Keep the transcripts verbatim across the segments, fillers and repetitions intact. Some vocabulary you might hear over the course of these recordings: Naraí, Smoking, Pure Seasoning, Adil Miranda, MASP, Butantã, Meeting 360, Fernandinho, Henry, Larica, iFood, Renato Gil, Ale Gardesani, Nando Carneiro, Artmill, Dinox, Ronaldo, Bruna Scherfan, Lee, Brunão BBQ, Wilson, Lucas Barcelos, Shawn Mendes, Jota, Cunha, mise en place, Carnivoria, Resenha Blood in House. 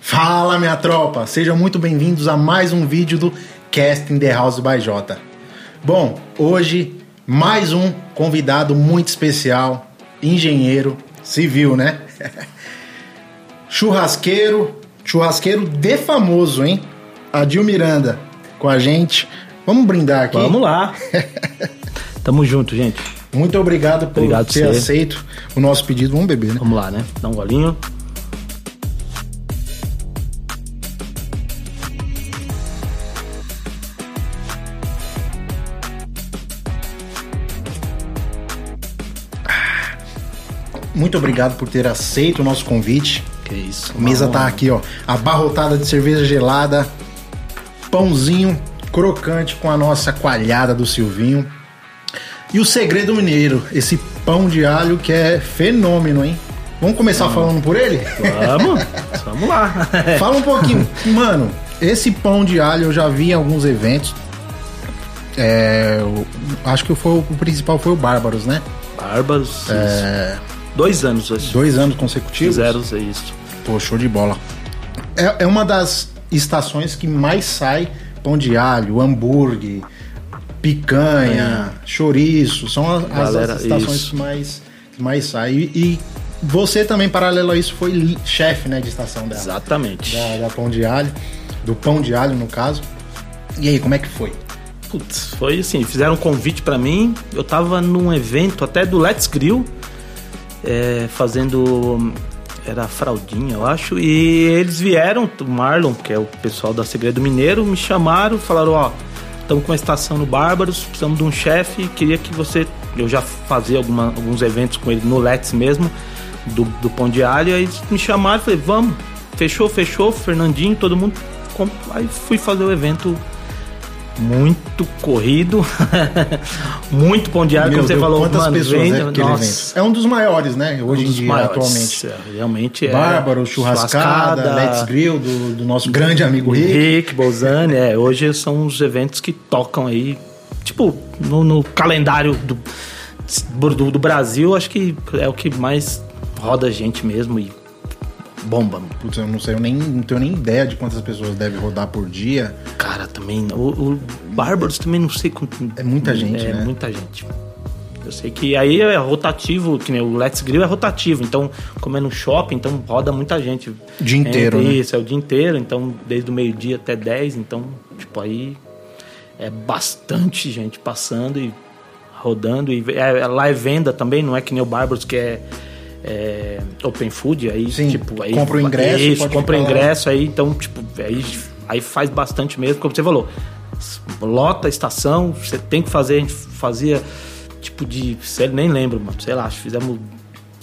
Fala, minha tropa! Sejam muito bem-vindos a mais um vídeo do Casting The House by Jota. Bom, hoje mais um convidado muito especial, engenheiro civil, né? Churrasqueiro, churrasqueiro de famoso, hein? Adil Miranda com a gente. Vamos brindar aqui? Vamos lá! Tamo junto, gente. Muito obrigado por obrigado ter você. aceito o nosso pedido. Vamos beber, né? Vamos lá, né? Dá um golinho. Muito obrigado por ter aceito o nosso convite. Que isso. A mesa tá aqui, ó, abarrotada de cerveja gelada, pãozinho crocante com a nossa coalhada do Silvinho. E o Segredo Mineiro, esse pão de alho que é fenômeno, hein? Vamos começar vamos. falando por ele? Vamos, vamos lá. Fala um pouquinho. Mano, esse pão de alho eu já vi em alguns eventos. É, eu, acho que foi, o principal foi o Bárbaros, né? Bárbaros, é... isso. Dois anos hoje. Dois anos consecutivos? Zeros, é isso. Pô, show de bola. É, é uma das estações que mais sai pão de alho, hambúrguer, picanha, é. chouriço. São as, Galera, as estações isso. que mais, mais sai. E, e você também, paralelo a isso, foi chefe, né, de estação dela. Exatamente. Da, da pão de alho, do pão de alho, no caso. E aí, como é que foi? Putz, foi assim, fizeram um convite pra mim. Eu tava num evento até do Let's Grill. É, fazendo, era fraldinha, eu acho, e eles vieram, o Marlon, que é o pessoal da Segredo Mineiro, me chamaram, falaram, ó, estamos com uma estação no Bárbaros, precisamos de um chefe, queria que você, eu já fazia alguma, alguns eventos com ele no Let's mesmo, do, do pão de alho, aí eles me chamaram, falei, vamos, fechou, fechou, Fernandinho, todo mundo, aí fui fazer o evento. Muito corrido, muito pão de alho, como você Deus, falou, quantas mano, pessoas, vende, né, nossa. É um dos maiores, né? Hoje um em dia, maiores, atualmente. Realmente é. Bárbaro, Churrascada, Churrascada, Let's Grill, do, do nosso grande amigo Rick. Rick Bolzani, é. Hoje são os eventos que tocam aí, tipo, no, no calendário do, do, do Brasil, acho que é o que mais roda a gente mesmo e bomba. Putz, eu não sei, eu nem não tenho nem ideia de quantas pessoas devem rodar por dia. Cara, também. O, o Bárbaros também não sei quanto. É muita gente, é, né? É muita gente. Eu sei que aí é rotativo, que nem o Let's Grill é rotativo, então, como é no shopping, então roda muita gente. O dia inteiro, né? Isso, é o dia inteiro, então, desde o meio-dia até dez, então, tipo, aí é bastante gente passando e rodando. E é, é, lá é venda também, não é que nem o Bárbaros que é. É, open food, aí Sim, tipo aí, compra o ingresso, é isso, compra o ingresso aí, então tipo, aí, aí faz bastante mesmo, como você falou, lota a estação, você tem que fazer, a gente fazia tipo de, sei, nem lembro, mano, sei lá, fizemos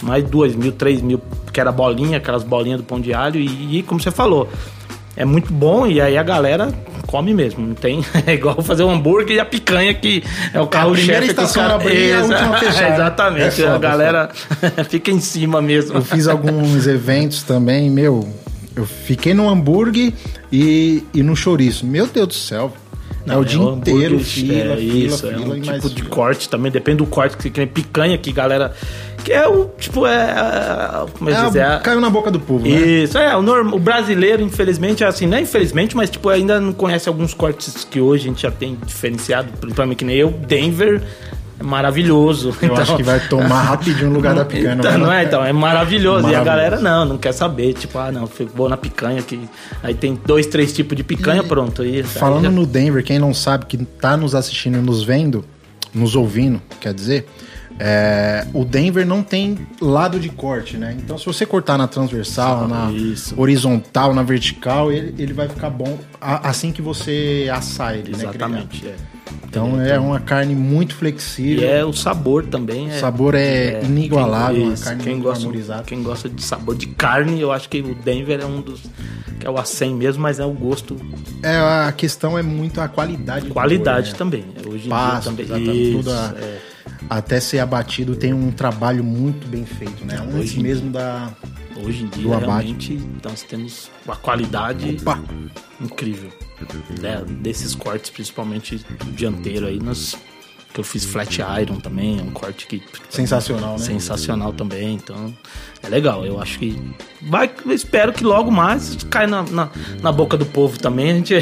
mais duas mil, três mil, que era bolinha, aquelas bolinhas do pão de alho, e, e como você falou, é muito bom, e aí a galera come mesmo, não tem... É igual fazer um hambúrguer e a picanha, que é o carro-chefe que os caras... Exatamente, é a galera fica em cima mesmo. Eu fiz alguns eventos também, meu... Eu fiquei no hambúrguer e, e no chouriço. Meu Deus do céu, não, é o é, dia o inteiro, fila, é, fila, isso, fila, é um fila, tipo de fila. Corte também, depende do corte, que nem picanha que galera... Que é o, tipo, é... Como é, dizer, é caiu na boca do povo, né? Isso, é, o, norma, o brasileiro, infelizmente, é assim, não é infelizmente, mas, tipo, ainda não conhece alguns cortes que hoje a gente já tem diferenciado, principalmente que nem eu, Denver... É maravilhoso. Eu então, acho que vai tomar rapidinho o lugar da picanha. Então, não é, então, é maravilhoso. maravilhoso. E a galera não, não quer saber. Tipo, ah, não, vou na picanha que aí tem dois, três tipos de picanha, e... pronto. E, Falando já... no Denver, quem não sabe, que tá nos assistindo e nos vendo, nos ouvindo, quer dizer, é, o Denver não tem lado de corte, né? Então, se você cortar na transversal, na isso. horizontal, na vertical, ele, ele vai ficar bom assim que você assar ele, Exatamente, né? Exatamente, é. Então é uma carne muito flexível. E é o sabor também. É, o sabor é, é inigualável, quem, uma carne quem muito gosta, marmorizada. Quem gosta de sabor de carne, eu acho que o Denver é um dos... Que é o acém mesmo, mas é o gosto... É, a questão é muito a qualidade. Qualidade do sabor, né? Também. Hoje em Passo, dia também. Isso, tudo a, é. Até ser abatido tem um trabalho muito bem feito, né? Antes hoje mesmo da... Hoje em dia, realmente, nós temos uma qualidade Opa. incrível. É, desses cortes, principalmente dianteiro aí, nós que eu fiz flat iron também, é um corte que... Sensacional, né? Sensacional também, então é legal, eu acho que... Vai, eu espero que logo mais caia na, na, na boca do povo também, a gente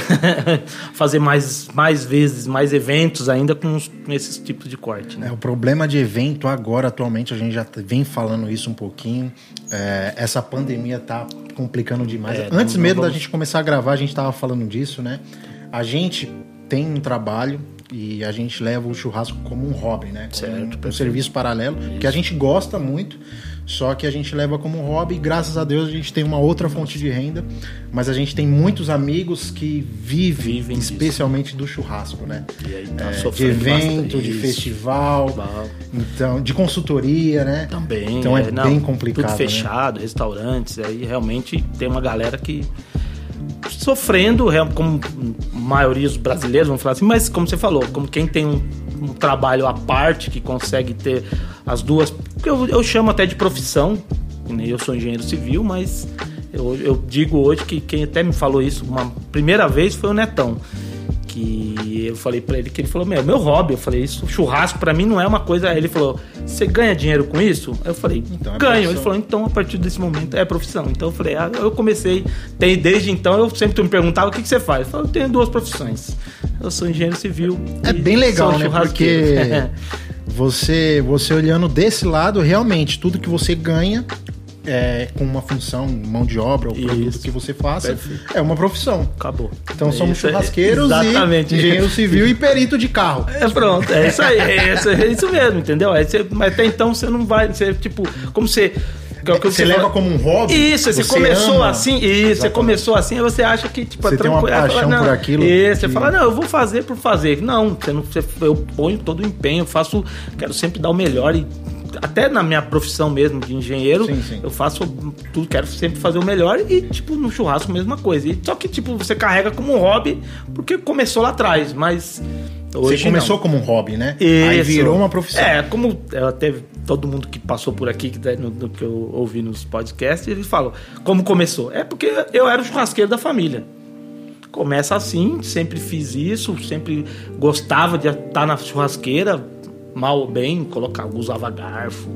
fazer mais, mais vezes, mais eventos ainda com esses tipos de corte, né? É, o problema de evento agora, atualmente, a gente já vem falando isso um pouquinho, é, essa pandemia tá complicando demais. É, Antes não, mesmo não vamos... da gente começar a gravar, a gente tava falando disso, né? A gente tem um trabalho... E a gente leva o churrasco como um hobby, né? Como certo, um, um serviço paralelo, isso. Que a gente gosta muito, só que a gente leva como um hobby. E graças a Deus a gente tem uma outra fonte de renda, mas a gente tem muitos amigos que vivem, vivem especialmente disso. Do churrasco, né? E aí tá é, de evento, bastante. De festival, festival, então de consultoria, né? Também. Então é, é não, bem complicado. Tudo fechado, né? Restaurantes, aí realmente tem uma galera que... sofrendo, como a maioria dos brasileiros, vamos falar assim, mas como você falou, como quem tem um, um trabalho à parte, que consegue ter as duas, eu, eu chamo até de profissão, eu sou engenheiro civil, mas eu, eu digo hoje que quem até me falou isso uma primeira vez foi o Netão, que eu falei pra ele, que ele falou, meu, meu hobby, eu falei, isso, churrasco pra mim não é uma coisa, ele falou, você ganha dinheiro com isso? Eu falei, então, ganho, ele falou, então a partir desse momento é profissão, então eu falei, ah, eu comecei, tem, desde então eu sempre tu me perguntava, o que, que você faz? Eu falei, eu tenho duas profissões, eu sou engenheiro civil e é bem legal, né, porque você, você olhando desse lado, realmente, tudo que você ganha é, com uma função, mão de obra ou produto isso. Que você faça, perfeito. É uma profissão. Acabou. Então é somos churrasqueiros é, e engenheiro civil e perito de carro. É pronto, é isso aí, é isso, é isso mesmo, entendeu? É, você, mas até então você não vai, você, tipo, como você... Que que você leva fala... como um hobby? Isso, você, você começou ama. Assim, isso, exatamente. Você começou assim, você acha que, tipo, você é tranquilo. Tem uma paixão fala, por aquilo. Isso, que... você fala, não, eu vou fazer por fazer. Não, você não você, eu ponho todo o empenho, eu faço, quero sempre dar o melhor e até na minha profissão mesmo de engenheiro, sim, sim. Eu faço tudo, quero sempre fazer o melhor e, tipo, no churrasco a mesma coisa. E, só que, tipo, você carrega como um hobby porque começou lá atrás, mas... Hoje você começou não. Como um hobby, né? Isso. Aí virou uma profissão. É, como até todo mundo que passou por aqui, que, no, no, que eu ouvi nos podcasts, eles falam, como começou? É porque eu era o churrasqueiro da família. Começa assim, sempre fiz isso, sempre gostava de estar na churrasqueira, mal ou bem, colocava, usava garfo,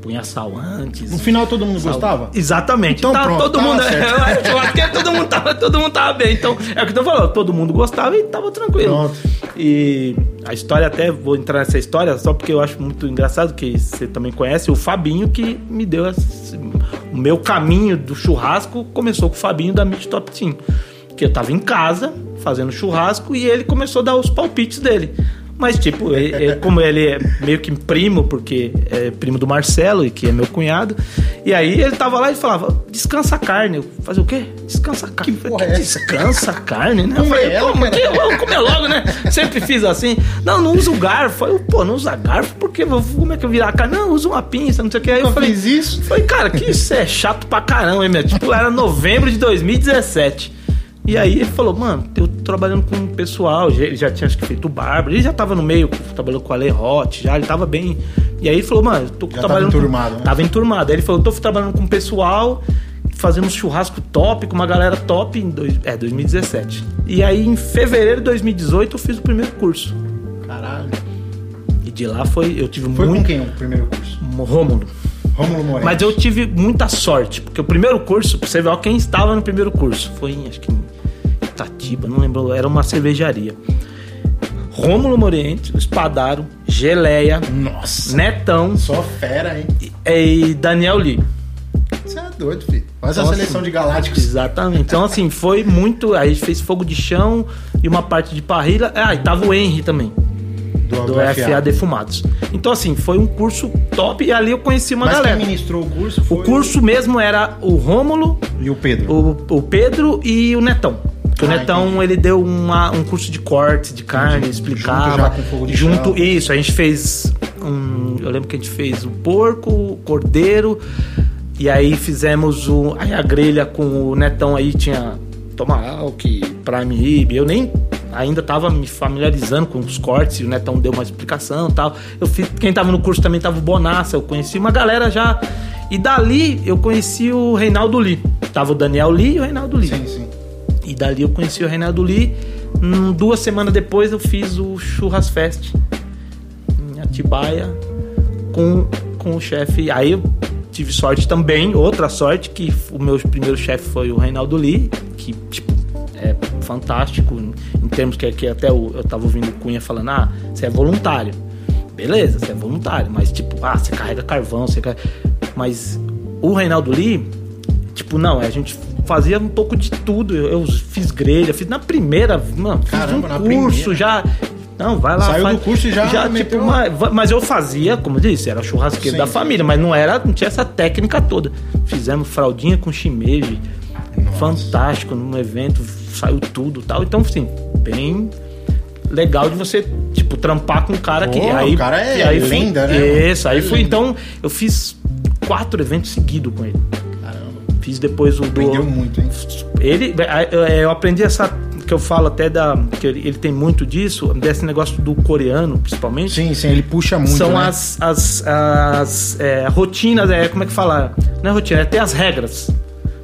punha sal antes. No final todo mundo sal... gostava? Exatamente. Então tá, pronto, todo tá mundo certo. todo mundo tava, todo mundo tava bem. Então, é o que eu tô falando, todo mundo gostava e tava tranquilo. Pronto. E a história até, vou entrar nessa história só porque eu acho muito engraçado que você também conhece, o Fabinho que me deu esse, o meu caminho do churrasco começou com o Fabinho da Meeting Top Team, que eu tava em casa fazendo churrasco e ele começou a dar os palpites dele. Mas, tipo, ele, ele, como ele é meio que primo, porque é primo do Marcelo, e que é meu cunhado. E aí ele tava lá e falava, descansa a carne. Eu fazia o quê? Descansa a carne. Que porra é essa? Descansa a carne, né? Eu falei, pô, mas que, vamos comer logo, né? Sempre fiz assim. Não, não usa o garfo. Eu, pô, não usa garfo, porque como é que eu virar a carne? Não, usa uma pinça, não sei o quê. Aí eu não falei, fiz isso? Falei, cara, que isso é chato pra caramba, hein, meu? Tipo, era novembro de dois mil e dezessete. E aí ele falou, mano, eu tô trabalhando com o pessoal, ele já tinha acho que feito o Bárbaros, ele já tava no meio, trabalhou com a Lee Hot, já, ele tava bem. E aí ele falou, mano, eu tô já trabalhando. Tava enturmado, com... né? Tava enturmado. Aí ele falou, tô trabalhando com o pessoal, fazendo um churrasco top, com uma galera top em dois... é, dois mil e dezessete. E aí em fevereiro de dois mil e dezoito eu fiz o primeiro curso. Caralho. E de lá foi. Eu tive foi muito. Foi com quem o primeiro curso? Rômulo. Rômulo Moreira. Mas eu tive muita sorte, porque o primeiro curso, pra você ver quem estava no primeiro curso, foi em, acho que em Itatiba, não lembro, era uma cervejaria. Rômulo Moreira, Espadaro, Geleia, nossa, Netão. Só fera, hein? E, e Daniel Li. Você é doido, filho. Faz então, a seleção assim, de galácticos. Exatamente. Então, assim, foi muito. Aí fez fogo de chão e uma parte de parrilha. Ah, e tava o Henry também. Do, do F A Defumados. Então, assim, foi um curso top e ali eu conheci uma Mas galera. Mas quem ministrou o curso foi... O curso mesmo era o Rômulo... E o Pedro. O, o Pedro e o Netão. Porque ah, o Netão, entendi. Ele deu uma, um curso de corte, de carne, entendi. Explicava... Junto já com fogo de junto, chão. Isso, a gente fez... Um, eu lembro que a gente fez o porco, o cordeiro... E aí fizemos o, aí a grelha com o Netão aí tinha... Tomahawk, Prime Rib, eu nem... Ainda estava me familiarizando com os cortes e o Netão deu uma explicação e tal. Eu fiz, quem estava no curso também estava o Bonassa, eu conheci uma galera já. E dali eu conheci o Reinaldo Li. Tava o Daniel Li e o Reinaldo Li. Sim, sim. E dali eu conheci o Reinaldo Li. Hum, duas semanas depois eu fiz o Churras Fest, Atibaia com, com o chefe. Aí eu tive sorte também, outra sorte, que o meu primeiro chefe foi o Reinaldo Li, que tipo, é fantástico em termos que, que até o, eu tava ouvindo o Cunha falando, ah, você é voluntário. Beleza, você é voluntário, mas tipo, ah, você carrega carvão, você carrega... Mas o Reinaldo Li, tipo, não, a gente fazia um pouco de tudo. Eu, eu fiz grelha, fiz na primeira, mano, fiz Caramba, um curso já... Não, vai lá. Saiu faz, do curso e já, já meteu... Tipo, uma... Mas eu fazia, como eu disse, era churrasqueiro da família, mas não era, não tinha essa técnica toda. Fizemos fraldinha com shimeji, nossa, fantástico, num evento, saiu tudo e tal. Então, assim, bem legal de você, tipo, trampar com um cara oh, que... Aí, o cara é aí lenda, fui, né? Isso, aí é fui, lenda. Então, eu fiz quatro eventos seguidos com ele. Caramba. Fiz depois o... Aprendeu do... muito, hein? Ele, eu aprendi essa... que eu falo até da... que ele tem muito disso, desse negócio do coreano, principalmente. Sim, sim, ele puxa muito, São né? as, as, as é, rotinas, é, como é que fala? Não é rotina, é até as regras.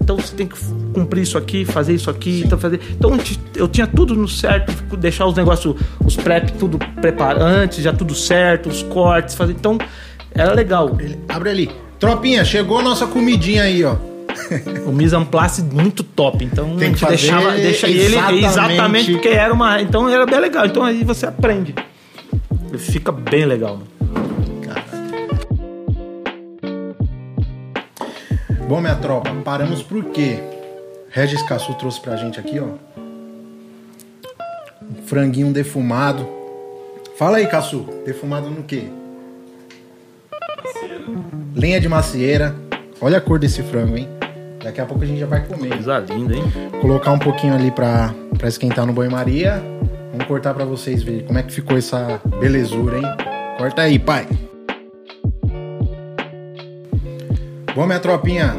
Então você tem que cumprir isso aqui, fazer isso aqui, então fazer... Então eu tinha tudo no certo, deixar os negócios, os prep tudo preparantes, já tudo certo, os cortes, fazer... Então era legal. Abre ali. Tropinha, chegou a nossa comidinha aí, ó. O mise en place muito top, então tem que a gente deixava, deixa exatamente. Ele exatamente porque era uma, então era bem legal, então aí você aprende, fica bem legal, né? Bom, minha tropa, paramos porque Regis Cassu trouxe pra gente aqui, ó, um franguinho defumado. Fala aí, Cassu, defumado no quê? Macieira. Lenha de macieira. Olha a cor desse frango, hein? Daqui a pouco a gente já vai comer. Coisa linda, hein? Colocar um pouquinho ali pra, pra esquentar no banho-maria. Vamos cortar pra vocês verem como é que ficou essa belezura, hein? Corta aí, pai. Bom, minha tropinha.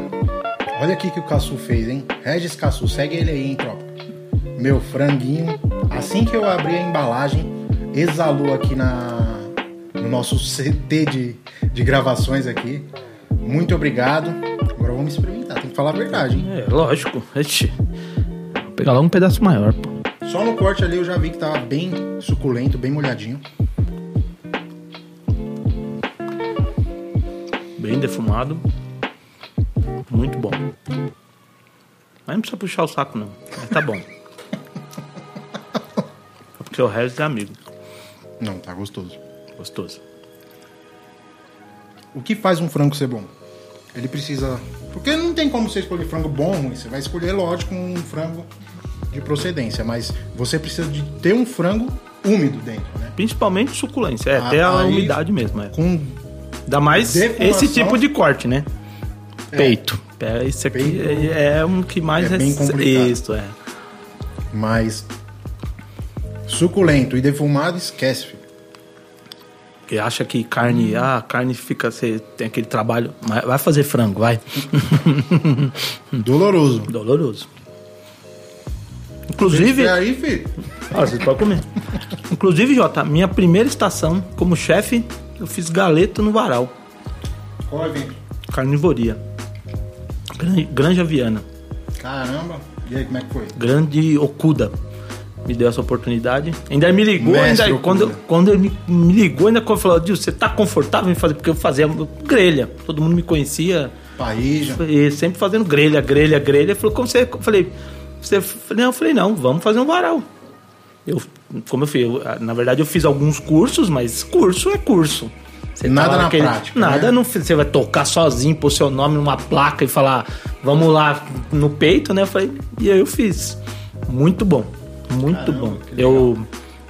Olha aqui que o Cassu fez, hein? Regis Cassu, segue ele aí, hein, tropa? Meu franguinho. Assim que eu abri a embalagem, exalou aqui na, no nosso C T de, de gravações aqui. Muito obrigado. Agora vamos experimentar. Tem que falar a verdade, hein? É, lógico. Vou pegar lá um pedaço maior, pô. Só no corte ali eu já vi que tava bem suculento, bem molhadinho. Bem defumado. Muito bom. Mas não precisa puxar o saco, não. Mas tá bom. Porque o resto é amigo. Não, tá gostoso. Gostoso. O que faz um frango ser bom? Ele precisa... Porque não tem como você escolher frango bom ou ruim. Você vai escolher, lógico, um frango de procedência. Mas você precisa de ter um frango úmido dentro, né? Principalmente suculência. É, até a umidade mesmo. É. Com Ainda mais defumação. Esse tipo de corte, né? É. Peito. É, isso aqui Peito. É um que mais... É, é bem complicado. Isso, é. Mas suculento e defumado, esquece, filho. Porque acha que carne... Ah, carne fica... Você tem aquele trabalho... Vai fazer frango, vai. Doloroso. Doloroso. Inclusive... E aí, filho? Ah, você pode comer. Inclusive, Jota, minha primeira estação como chefe, eu fiz galeta no varal. Qual é, Vitor? Carnivoria. Granja Viana. Caramba. E aí, como é que foi? Grande Okuda me deu essa oportunidade. Ainda me ligou, Mestre, ainda, quando, eu, quando ele me, me ligou, ainda falou, Dil, você tá confortável em fazer? Porque eu fazia grelha. Todo mundo me conhecia. País. Sempre fazendo grelha, grelha, grelha. Ele falou, como você... Eu falei, você... Não, eu falei, não, vamos fazer um varal. Eu, como eu fiz, eu, na verdade, eu fiz alguns cursos, mas curso é curso. Você nada tá na naquele, prática. Nada, né? Não, você vai tocar sozinho, pôr seu nome numa placa e falar, vamos lá, no peito, né? Eu falei, e aí eu fiz. Muito bom. Muito Caramba, bom. Eu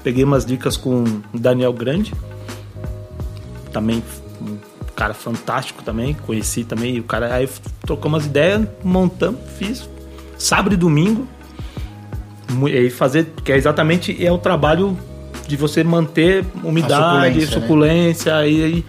peguei umas dicas com o Daniel Grande, também um cara fantástico também, conheci também, e o cara aí trocou umas ideias, montamos, fiz sábado e domingo. E fazer, que é exatamente é o trabalho de você manter umidade, a suculência, né? e, e,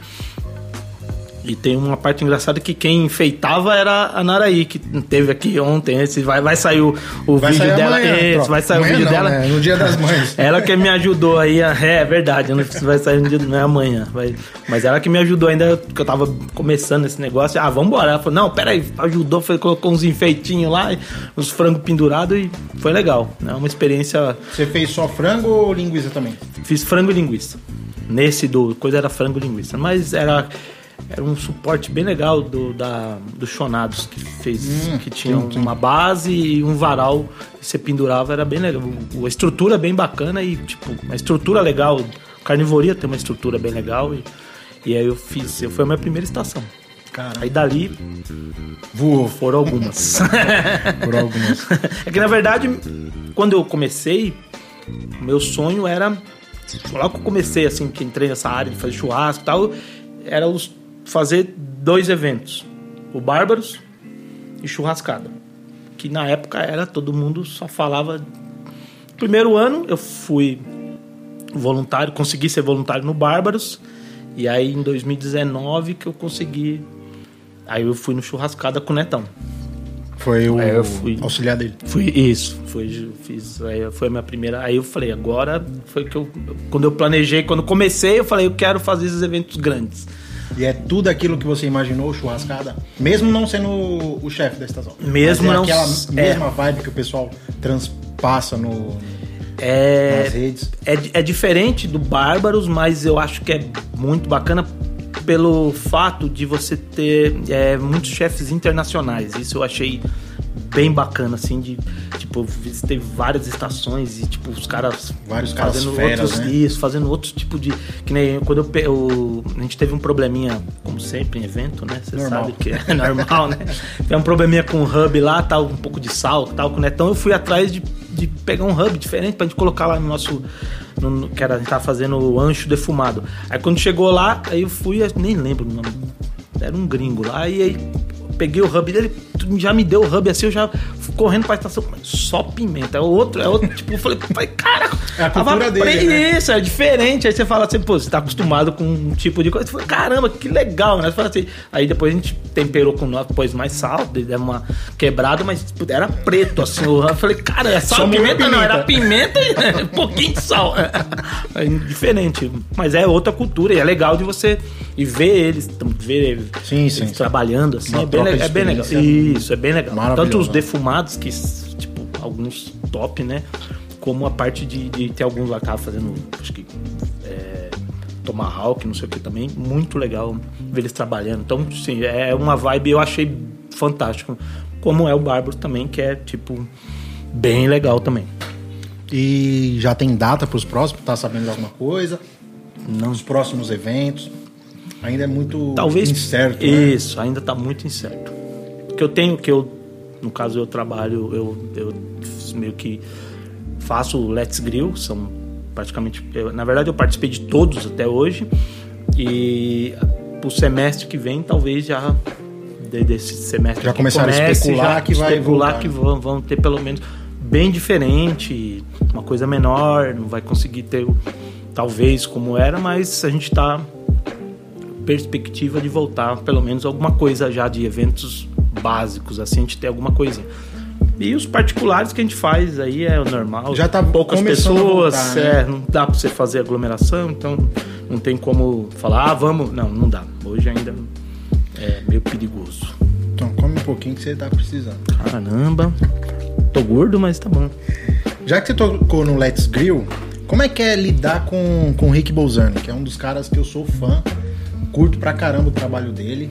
e tem uma parte engraçada que quem enfeitava era a Naraí, que teve aqui ontem. Esse vai, vai sair o, o vai vídeo sair dela. Amanhã, esse, vai sair amanhã o vídeo não, dela. Né? No dia das mães. Ela que me ajudou aí. É, é verdade. Não vai sair no dia, não é amanhã. Vai, mas ela que me ajudou ainda, que eu tava começando esse negócio. Ah, vamos embora. Ela falou, não, peraí, ajudou, foi, colocou uns enfeitinhos lá, uns frangos pendurados e foi legal. É, né? Uma experiência. Você fez só frango ou linguiça também? Fiz frango e linguiça. Nesse do coisa era frango linguiça, mas era, era um suporte bem legal do, da, do Chonados, que fez, hum, que tinha sim, uma sim. base e um varal que você pendurava, era bem legal. A estrutura bem bacana e, tipo, uma estrutura legal. Carnivoria tem uma estrutura bem legal e, e aí eu fiz, eu, foi a minha primeira estação. Caramba. Aí dali voou. Foram algumas. Foram algumas. É que na verdade, quando eu comecei, o meu sonho era, logo que eu comecei, assim, que entrei nessa área de fazer churrasco e tal, era os, fazer dois eventos, o Bárbaros e Churrascada, que na época era, todo mundo só falava. Primeiro ano eu fui voluntário, consegui ser voluntário no Bárbaros, e aí em dois mil e dezenove que eu consegui, aí eu fui no Churrascada com o Netão. Foi o eu fui, auxiliar dele. Fui, isso. Foi, fiz, aí foi a minha primeira... Aí eu falei, agora foi que eu... Quando eu planejei, quando comecei, eu falei, eu quero fazer esses eventos grandes. E é tudo aquilo que você imaginou, Churrascada? Mesmo não sendo o, o chefe da estação. Mesmo não... Aquela mesma é, vibe que o pessoal transpassa no, é, nas redes. É, é diferente do Bárbaros, mas eu acho que é muito bacana... Pelo fato de você ter é, muitos chefes internacionais. Isso eu achei bem bacana, assim, de, tipo, visitei várias estações e, tipo, os caras... Vários fazendo caras outros, feras, né? Isso, fazendo outros tipo de... Que nem quando eu, eu... A gente teve um probleminha, como sempre, em evento, né? Você sabe que é normal, né? Tem um probleminha com o hub lá, tal, um pouco de sal, tal, com o Netão. Eu fui atrás de, de pegar um hub diferente pra gente colocar lá no nosso... No, que era, a gente tava fazendo o ancho defumado. Aí quando chegou lá, aí eu fui, eu nem lembro o nome, era um gringo lá, e aí peguei o hub dele, já me deu o hub assim, eu já fui correndo pra estação, só pimenta, é outro, é outro, tipo, eu falei, cara, é a cultura dele, né? Isso, é diferente, aí você fala assim, pô, você tá acostumado com um tipo de coisa, você fala, caramba, que legal, né? Você fala assim, aí depois a gente temperou com nós, pôs mais sal, deu uma quebrada, mas era preto, assim, eu falei, cara, é sal, pimenta, pimenta não, era pimenta e né, um pouquinho de sal, é diferente, mas é outra cultura, e é legal de você e ver eles, ver eles, sim, sim, eles trabalhando, assim, uma é bem legal. É bem legal. Isso, é bem legal. Tanto os defumados, que, tipo, alguns top, né? Como a parte de, de ter alguns lá que tava fazendo, acho que, é, Tomahawk, não sei o que também. Muito legal ver eles trabalhando. Então, sim, é uma vibe, eu achei fantástico. Como é o Bárbaro também, que é, tipo, bem legal também. E já tem data pros próximos? Tá sabendo de alguma coisa? Não. Os próximos eventos? Ainda é muito Talvez, incerto, né? Isso, ainda tá muito incerto. Porque eu tenho que eu... No caso, eu trabalho... Eu, eu meio que faço o Let's Grill. São praticamente... Eu, na verdade, eu participei de todos até hoje. E pro semestre que vem, talvez já... Desse semestre já começaram comece, a especular já, que vai especular voltar. Que vão, vão ter pelo menos... Bem diferente. Uma coisa menor. Não vai conseguir ter... Talvez como era, mas a gente tá... perspectiva de voltar, pelo menos alguma coisa já de eventos básicos, assim, a gente tem alguma coisinha. E os particulares que a gente faz aí é o normal. Já tá poucas pessoas, voltar, né? É, não dá pra você fazer aglomeração, então não tem como falar, ah, vamos, não, não dá. Hoje ainda é meio perigoso. Então come um pouquinho que você tá precisando. Caramba, tô gordo, mas tá bom. Já que você tocou no Let's Grill, como é que é lidar com, com o Rick Bolzani, que é um dos caras que eu sou fã, curto pra caramba o trabalho dele,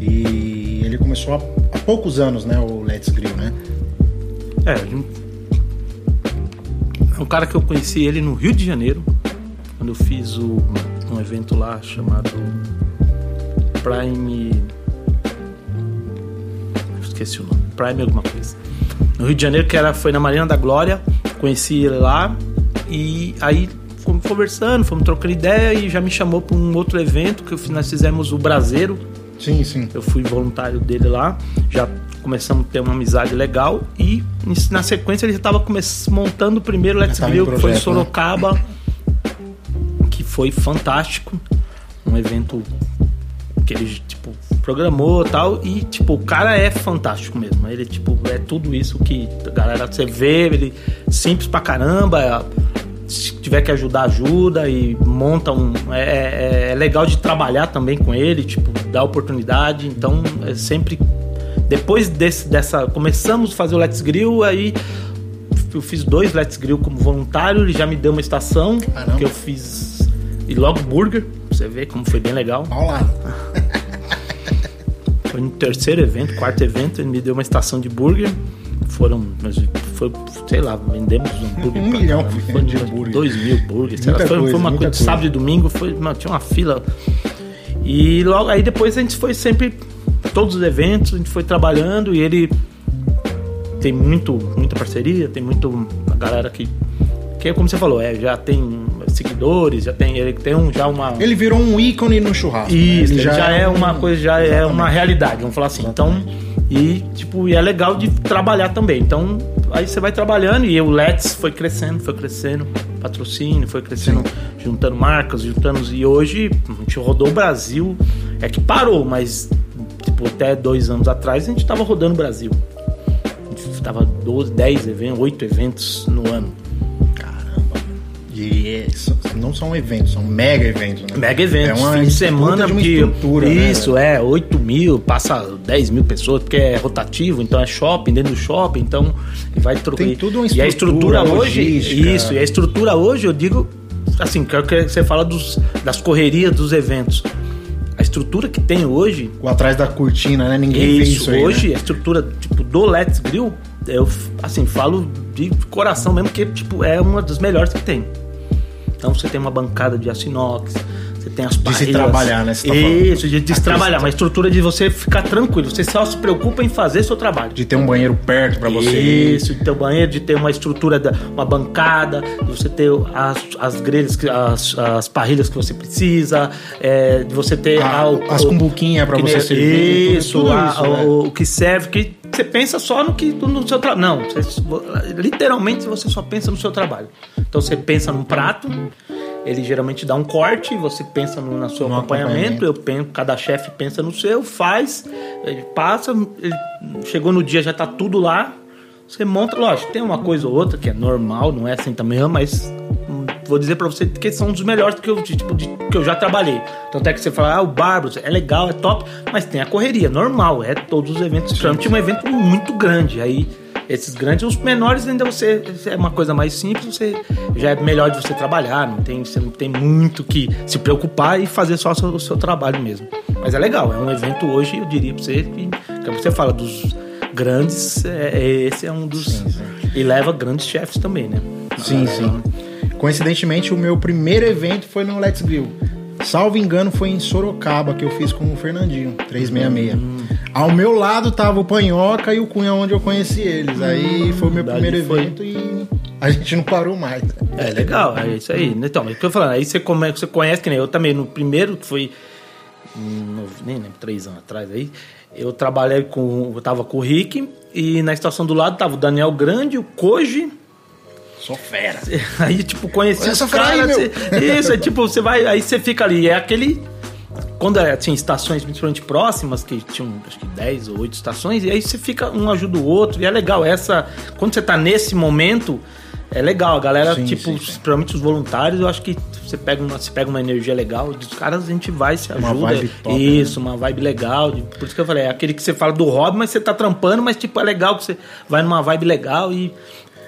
e ele começou há, há poucos anos, né, o Let's Grill, né? É, é um cara que eu conheci ele no Rio de Janeiro, quando eu fiz o, um evento lá chamado Prime, esqueci o nome, Prime alguma coisa, no Rio de Janeiro, que era, foi na Marina da Glória, conheci ele lá, e aí fomos conversando, fomos trocando ideia e já me chamou para um outro evento que nós fizemos o Braseiro. Sim, sim. Eu fui voluntário dele lá, já começamos a ter uma amizade legal e na sequência ele já estava montando o primeiro Let's Grill, que foi em Sorocaba, né? Que foi fantástico, um evento que ele, tipo, programou e tal, e, tipo, o cara é fantástico mesmo, ele, tipo, é tudo isso que a galera, você vê, ele simples pra caramba, é, se tiver que ajudar, ajuda e monta um... É, é, é legal de trabalhar também com ele, tipo, dá oportunidade, então é sempre... Depois desse, dessa... Começamos a fazer o Let's Grill, aí eu fiz dois Let's Grill como voluntário, ele já me deu uma estação, ah, que eu fiz E logo burger, pra você ver como foi bem legal. Olá. Foi no terceiro evento, quarto evento, ele me deu uma estação de burger. Foram, mas foi, sei lá, vendemos um burger. Um milhão cara, de hambúrguer. Dois mil burgers. Foi, coisa, foi uma coisa de sábado e domingo, foi, mano, tinha uma fila. E logo aí depois a gente foi sempre, todos os eventos, a gente foi trabalhando e ele tem muito, muita parceria, tem muito a galera que, que é como você falou, é, já tem seguidores, já tem, ele tem um, já uma... Ele virou um ícone no churrasco. Isso, né? Ele já, já é, é uma coisa, já exatamente. É uma realidade, vamos falar assim. Exatamente. Então... E, tipo, e é legal de trabalhar também. Então, aí você vai trabalhando. E o Let's foi crescendo, foi crescendo. Patrocínio, foi crescendo. Sim. Juntando marcas, juntando... E hoje, a gente rodou o Brasil. É que parou, mas, tipo, até dois anos atrás, a gente tava rodando o Brasil. A gente tava doze, dez eventos, oito eventos no ano. Caramba. E yes. Não são eventos, são mega eventos, né? Mega eventos, é uma fim de semana de uma estrutura, isso, né? É, oito mil, passa dez mil pessoas, porque é rotativo, então é shopping, dentro do shopping, então vai trocar. Tem tudo uma estrutura. E a estrutura logística. Hoje, isso, e a estrutura hoje, eu digo, assim, quero que você fala dos, das correrias dos eventos. A estrutura que tem hoje... O atrás da cortina, né? Ninguém isso, vê isso aí, hoje, né? A estrutura, tipo, do Let's Grill, eu, assim, falo de coração mesmo, que, tipo, é uma das melhores que tem. Então você tem uma bancada de aço inox, você tem as parrilhas... De se trabalhar, né? Tá isso, de, de se trabalhar. Uma estrutura de você ficar tranquilo. Você só se preocupa em fazer seu trabalho. De ter um banheiro perto pra você. Isso, de ter um banheiro, de ter uma estrutura, da, uma bancada, de você ter as, as grelhas, as, as parrilhas que você precisa, é, de você ter... A, a, o, as cumbuquinhas pra você servir. Isso, tudo, tudo a, isso a, né? o, o que serve, que você pensa só no, que, no seu trabalho. Não, você, literalmente você só pensa no seu trabalho. Então você pensa num prato, ele geralmente dá um corte, você pensa no, no seu no acompanhamento, acompanhamento. Eu penso, cada chefe pensa no seu, faz, ele passa, ele, chegou no dia já tá tudo lá, você monta, lógico, tem uma coisa ou outra que é normal, não é assim também, mas vou dizer pra você que são um dos melhores que eu, tipo, de, que eu já trabalhei. Tanto é que você fala, ah, o Bárbaros é legal, é top, mas tem a correria, normal, é todos os eventos, principalmente um evento muito grande, aí... Esses grandes, os menores ainda você... É uma coisa mais simples, você já é melhor de você trabalhar, não tem, você não tem muito que se preocupar e fazer só o seu, o seu trabalho mesmo. Mas é legal, é um evento hoje, eu diria pra você, que como você fala dos grandes, é, esse é um dos... Sim, sim. E leva grandes chefs também, né? Sim, ah, sim. É. Coincidentemente, o meu primeiro evento foi no Let's Grill. Salvo engano, foi em Sorocaba, que eu fiz com o Fernandinho, trezentos e sessenta e seis. Hum. Ao meu lado tava o Panhoca e o Cunha, onde eu conheci eles. Aí foi o meu primeiro evento e a gente não parou mais. É legal, é isso aí. Então, mas o que eu tô falando, aí você, come, você conhece, que nem eu também, no primeiro, que foi, nem lembro, três anos atrás aí, eu trabalhei com, eu tava com o Rick e na estação do lado tava o Daniel Grande, o Koji... Sou fera. Aí, tipo, conheci os caras. Isso, é tipo, você vai... Aí você fica ali, é aquele... Quando tinha assim, estações principalmente próximas, que tinham, acho que dez ou oito estações, e aí você fica, um ajuda o outro, e é legal. Essa... Quando você tá nesse momento, é legal. A galera, sim, tipo, sim, sim. Principalmente os voluntários, eu acho que você pega uma, você pega uma energia legal, dos caras a gente vai, se ajuda. Uma vibe top, isso, né? Uma vibe legal. Por isso que eu falei, é aquele que você fala do hobby, mas você tá trampando, mas, tipo, é legal que você vai numa vibe legal e...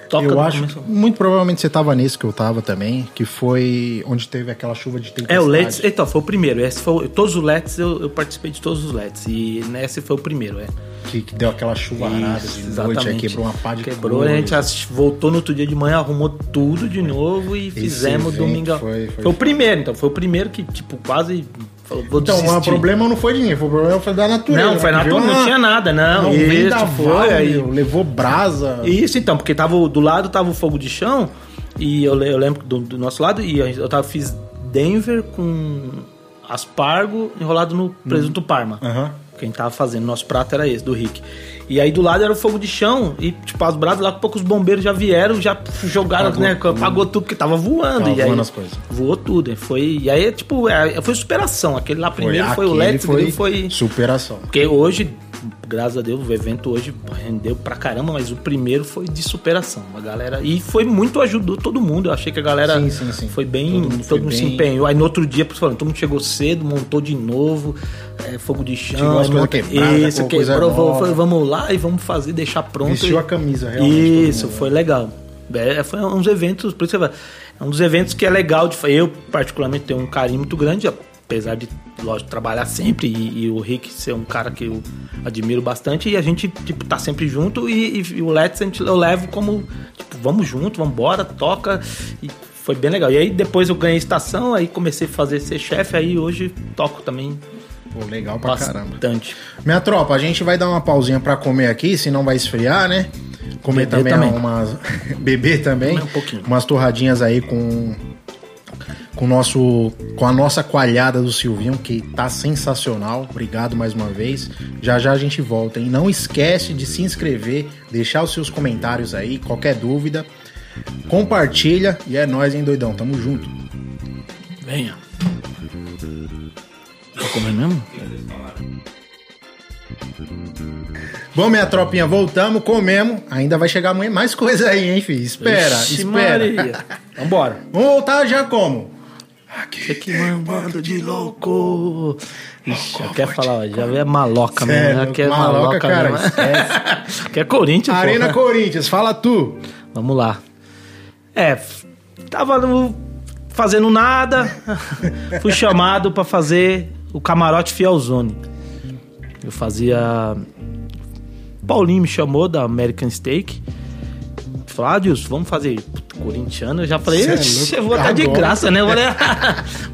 Toca eu acho começo. Muito provavelmente você tava nesse que eu tava também, que foi onde teve aquela chuva de tempestade. É, o Let's, então, foi o primeiro. Esse foi, todos os Let's, eu, eu participei de todos os Let's. E nesse foi o primeiro, é. Que, que deu aquela chuvarada isso, de noite, exatamente. Aí quebrou uma pá de Quebrou, coisa. A gente assist, voltou no outro dia de manhã, arrumou tudo de novo e esse fizemos domingo. Foi, foi, foi, foi o primeiro, então. Foi o primeiro que, tipo, quase... Vou então, desistir. O problema não foi dinheiro, o problema foi da natureza. Não, foi natureza, não tinha nada, não. não isso, da foi, aí. Levou brasa. Isso, então, porque tava, do lado tava o fogo de chão, e eu, eu lembro do, do nosso lado, e eu tava, fiz Denver com aspargo enrolado no presunto hum. parma. Aham. Uhum. Quem tava fazendo, nosso prato era esse, do Rick. E aí do lado era o fogo de chão, e tipo, as brasas lá, pouco os bombeiros já vieram, já jogaram, apagou, né? Apagou tudo, porque tava voando. Tava e voando aí, as coisas. Voou tudo. Foi, e aí, tipo, é, foi superação. Aquele lá primeiro foi, foi o Let's Grill, foi... Superação. Porque hoje, graças a Deus, o evento hoje rendeu pra caramba, mas o primeiro foi de superação. A galera... E foi muito, ajudou todo mundo. Eu achei que a galera sim, sim, sim. foi bem... Todo mundo, todo foi mundo bem... se empenhou. Aí no outro dia, falando, todo mundo chegou cedo, montou de novo... É, fogo de chão, coisa quebrada, isso, quebrou, coisa vamos lá e vamos fazer, deixar pronto. Vestiu e... a camisa, realmente. Isso, foi legal. É, foi uns eventos, por isso que É um dos eventos que é legal de fazer. Eu, particularmente, tenho um carinho muito grande, apesar de, lógico, trabalhar sempre e, e o Rick ser um cara que eu admiro bastante, e a gente, tipo, tá sempre junto e, e, e o Let's a gente, eu levo como, tipo, vamos junto, vamos embora, toca, e foi bem legal. E aí depois eu ganhei estação, aí comecei a fazer ser chefe, aí hoje toco também. Pô, legal pra bastante. Caramba. Minha tropa, a gente vai dar uma pausinha pra comer aqui, senão vai esfriar, né? Comer Beber também, também. umas... Beber também. Comer um pouquinho. Umas torradinhas aí com... Com, nosso, com a nossa coalhada do Silvinho, que tá sensacional. Obrigado mais uma vez. Já já a gente volta, hein? Não esquece de se inscrever, deixar os seus comentários aí, qualquer dúvida. Compartilha e é nóis, hein, doidão? Tamo junto. Venha. Tá comendo mesmo? Bom, minha tropinha, voltamos, comemos. Ainda vai chegar amanhã mais coisa aí, hein, filho? Espera, Ixi, espera. Maria. Vambora. Vamos voltar já como? Aqui que é um bando de louco. Ixi, eu quero falar, ó, já é maloca mesmo. Já que é maloca, maloca, cara, mesmo. Esquece. Que é Corinthians, Arena pô, Corinthians, fala tu. Vamos lá. É, tava no, fazendo nada, fui chamado pra fazer o camarote Fiel Zone. Eu fazia... Paulinho me chamou da American Steak. Falou, ah, Dilson, vamos fazer corintiano. Eu já falei, eu vou estar de graça, né? Eu falei,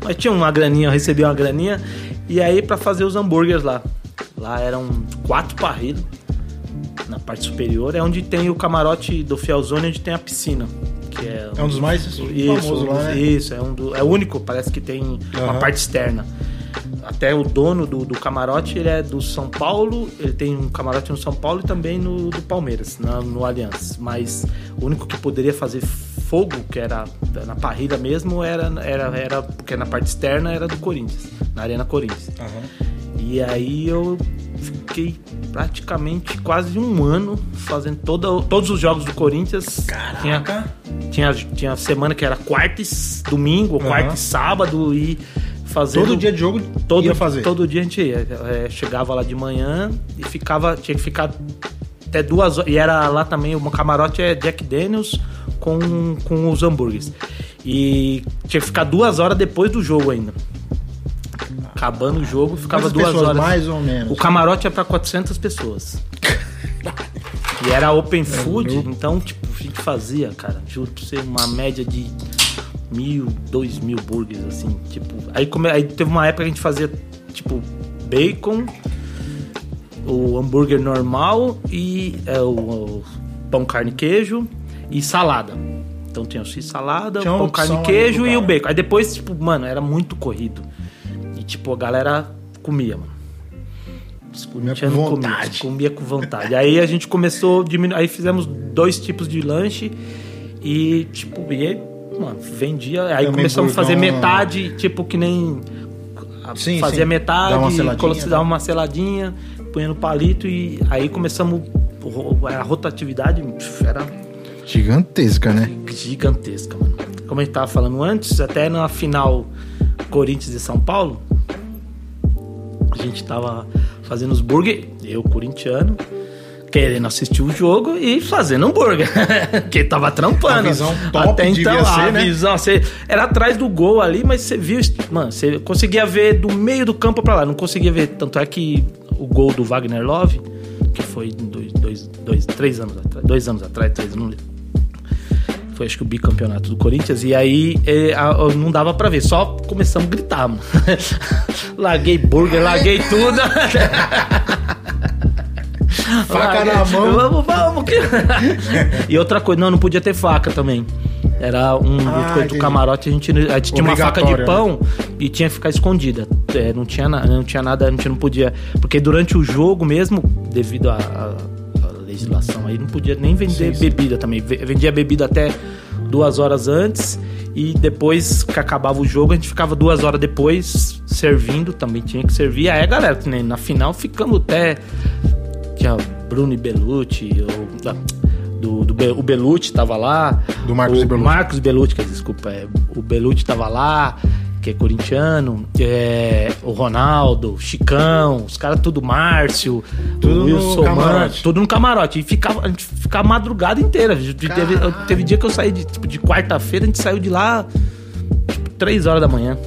mas tinha uma graninha, eu recebi uma graninha. E aí, pra fazer os hambúrgueres lá. Lá eram quatro parrilhas. Na parte superior é onde tem o camarote do Fiel Zone, onde tem a piscina. Que é, é um dos mais famosos lá, né? Isso, é, um do, é único, parece que tem uhum. uma parte externa. Até o dono do, do camarote, ele é do São Paulo, ele tem um camarote no São Paulo e também no do Palmeiras, na, no Allianz. Mas o único que poderia fazer fogo, que era na parrilha mesmo, era, era, era porque na parte externa era do Corinthians, na Arena Corinthians. Uhum. E aí eu fiquei praticamente quase um ano fazendo toda, todos os jogos do Corinthians. Caraca! Tinha, tinha, tinha semana que era quarta e domingo, ou quarta uhum. e sábado e... Fazendo, todo dia de jogo todo, ia fazer? Todo dia a gente ia. É, chegava lá de manhã e ficava, tinha que ficar até duas horas. E era lá também, o camarote é Jack Daniels com, com os hambúrgueres. E tinha que ficar duas horas depois do jogo ainda. Acabando o jogo, ficava duas horas. Mais ou menos? O camarote é pra quatrocentas pessoas. E era open food, então tipo, a gente fazia, cara, juro pra você, uma média de... mil, dois mil burgers, assim, tipo... Aí, come... Aí teve uma época que a gente fazia, tipo, bacon, o hambúrguer normal e é, o, o pão, carne e queijo e salada. Então tinha o x-salada, tinha pão, carne e queijo e o bacon. Aí depois, tipo, mano, era muito corrido. E, tipo, a galera comia, mano. Comia com vontade. Comia, comia com vontade. Aí a gente começou a diminuir... Aí fizemos dois tipos de lanche e, tipo, e aí... Mano, vendia, aí também começamos a fazer metade, tipo que nem sim, fazia sim. metade, dava uma seladinha, né? Punha no palito e aí começamos, a rotatividade era gigantesca, né? Gigantesca, mano. Como a gente tava falando antes, até na final Corinthians e São Paulo, a gente tava fazendo os burger, eu corintiano, querendo assistir o jogo e fazendo hambúrguer. Porque tava trampando. A visão top até então, ser, a né? visão. Você era atrás do gol ali, mas você viu. Mano, você conseguia ver do meio do campo pra lá. Não conseguia ver. Tanto é que o gol do Wagner Love, que foi dois, dois, dois, três anos atrás. Dois anos atrás, três anos. Foi acho que o bicampeonato do Corinthians. E aí é, a, a, não dava pra ver. Só começamos a gritar, mano. Larguei burger, larguei tudo. Faca na mão. Vamos, vamos. Que... E outra coisa, não, não podia ter faca também. Era um ah, do camarote, a gente, a gente tinha uma faca de pão, né? E tinha que ficar escondida. É, não, tinha, não tinha nada, a gente não podia. Porque durante o jogo mesmo, devido à legislação aí, não podia nem vender sim, sim. bebida também. Vendia bebida até duas horas antes e depois que acabava o jogo, a gente ficava duas horas depois servindo, também tinha que servir. Aí a galera, né, na final ficamos até. Tinha Bruno Belutti, o, da, do, do, o Belutti tava lá. Do Marcos o, Belutti. Marcos Belutti, que, desculpa. É, o Belutti tava lá, que é corintiano. É, o Ronaldo, o Chicão, os caras tudo, Márcio, tudo o Wilson, no camarote. Mano, tudo no camarote. E ficava, a gente ficar a madrugada inteira. Teve, teve dia que eu saí de, tipo, de quarta-feira, a gente saiu de lá tipo, três horas da manhã.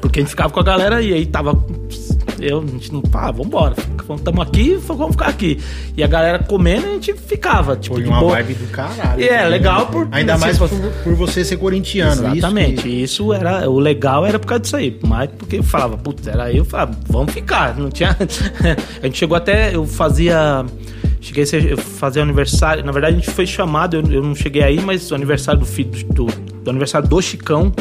Porque a gente ficava com a galera e aí tava... Eu, a gente não... Pá, vambora. Tamo aqui, vamos ficar aqui. E a galera comendo, a gente ficava. Tipo, foi uma boa vibe do caralho. E é, né? Legal por... Ainda assim, mais por, por você ser corintiano. Exatamente. Isso, que... isso era... O legal era por causa disso aí. Mas porque eu falava... Putz, era eu. Eu falava, vamos ficar. Não tinha... A gente chegou até... Eu fazia... Cheguei a ser, eu fazia aniversário... Na verdade, a gente foi chamado. Eu, eu não cheguei aí, mas o aniversário do filho... Do, do aniversário do Chicão.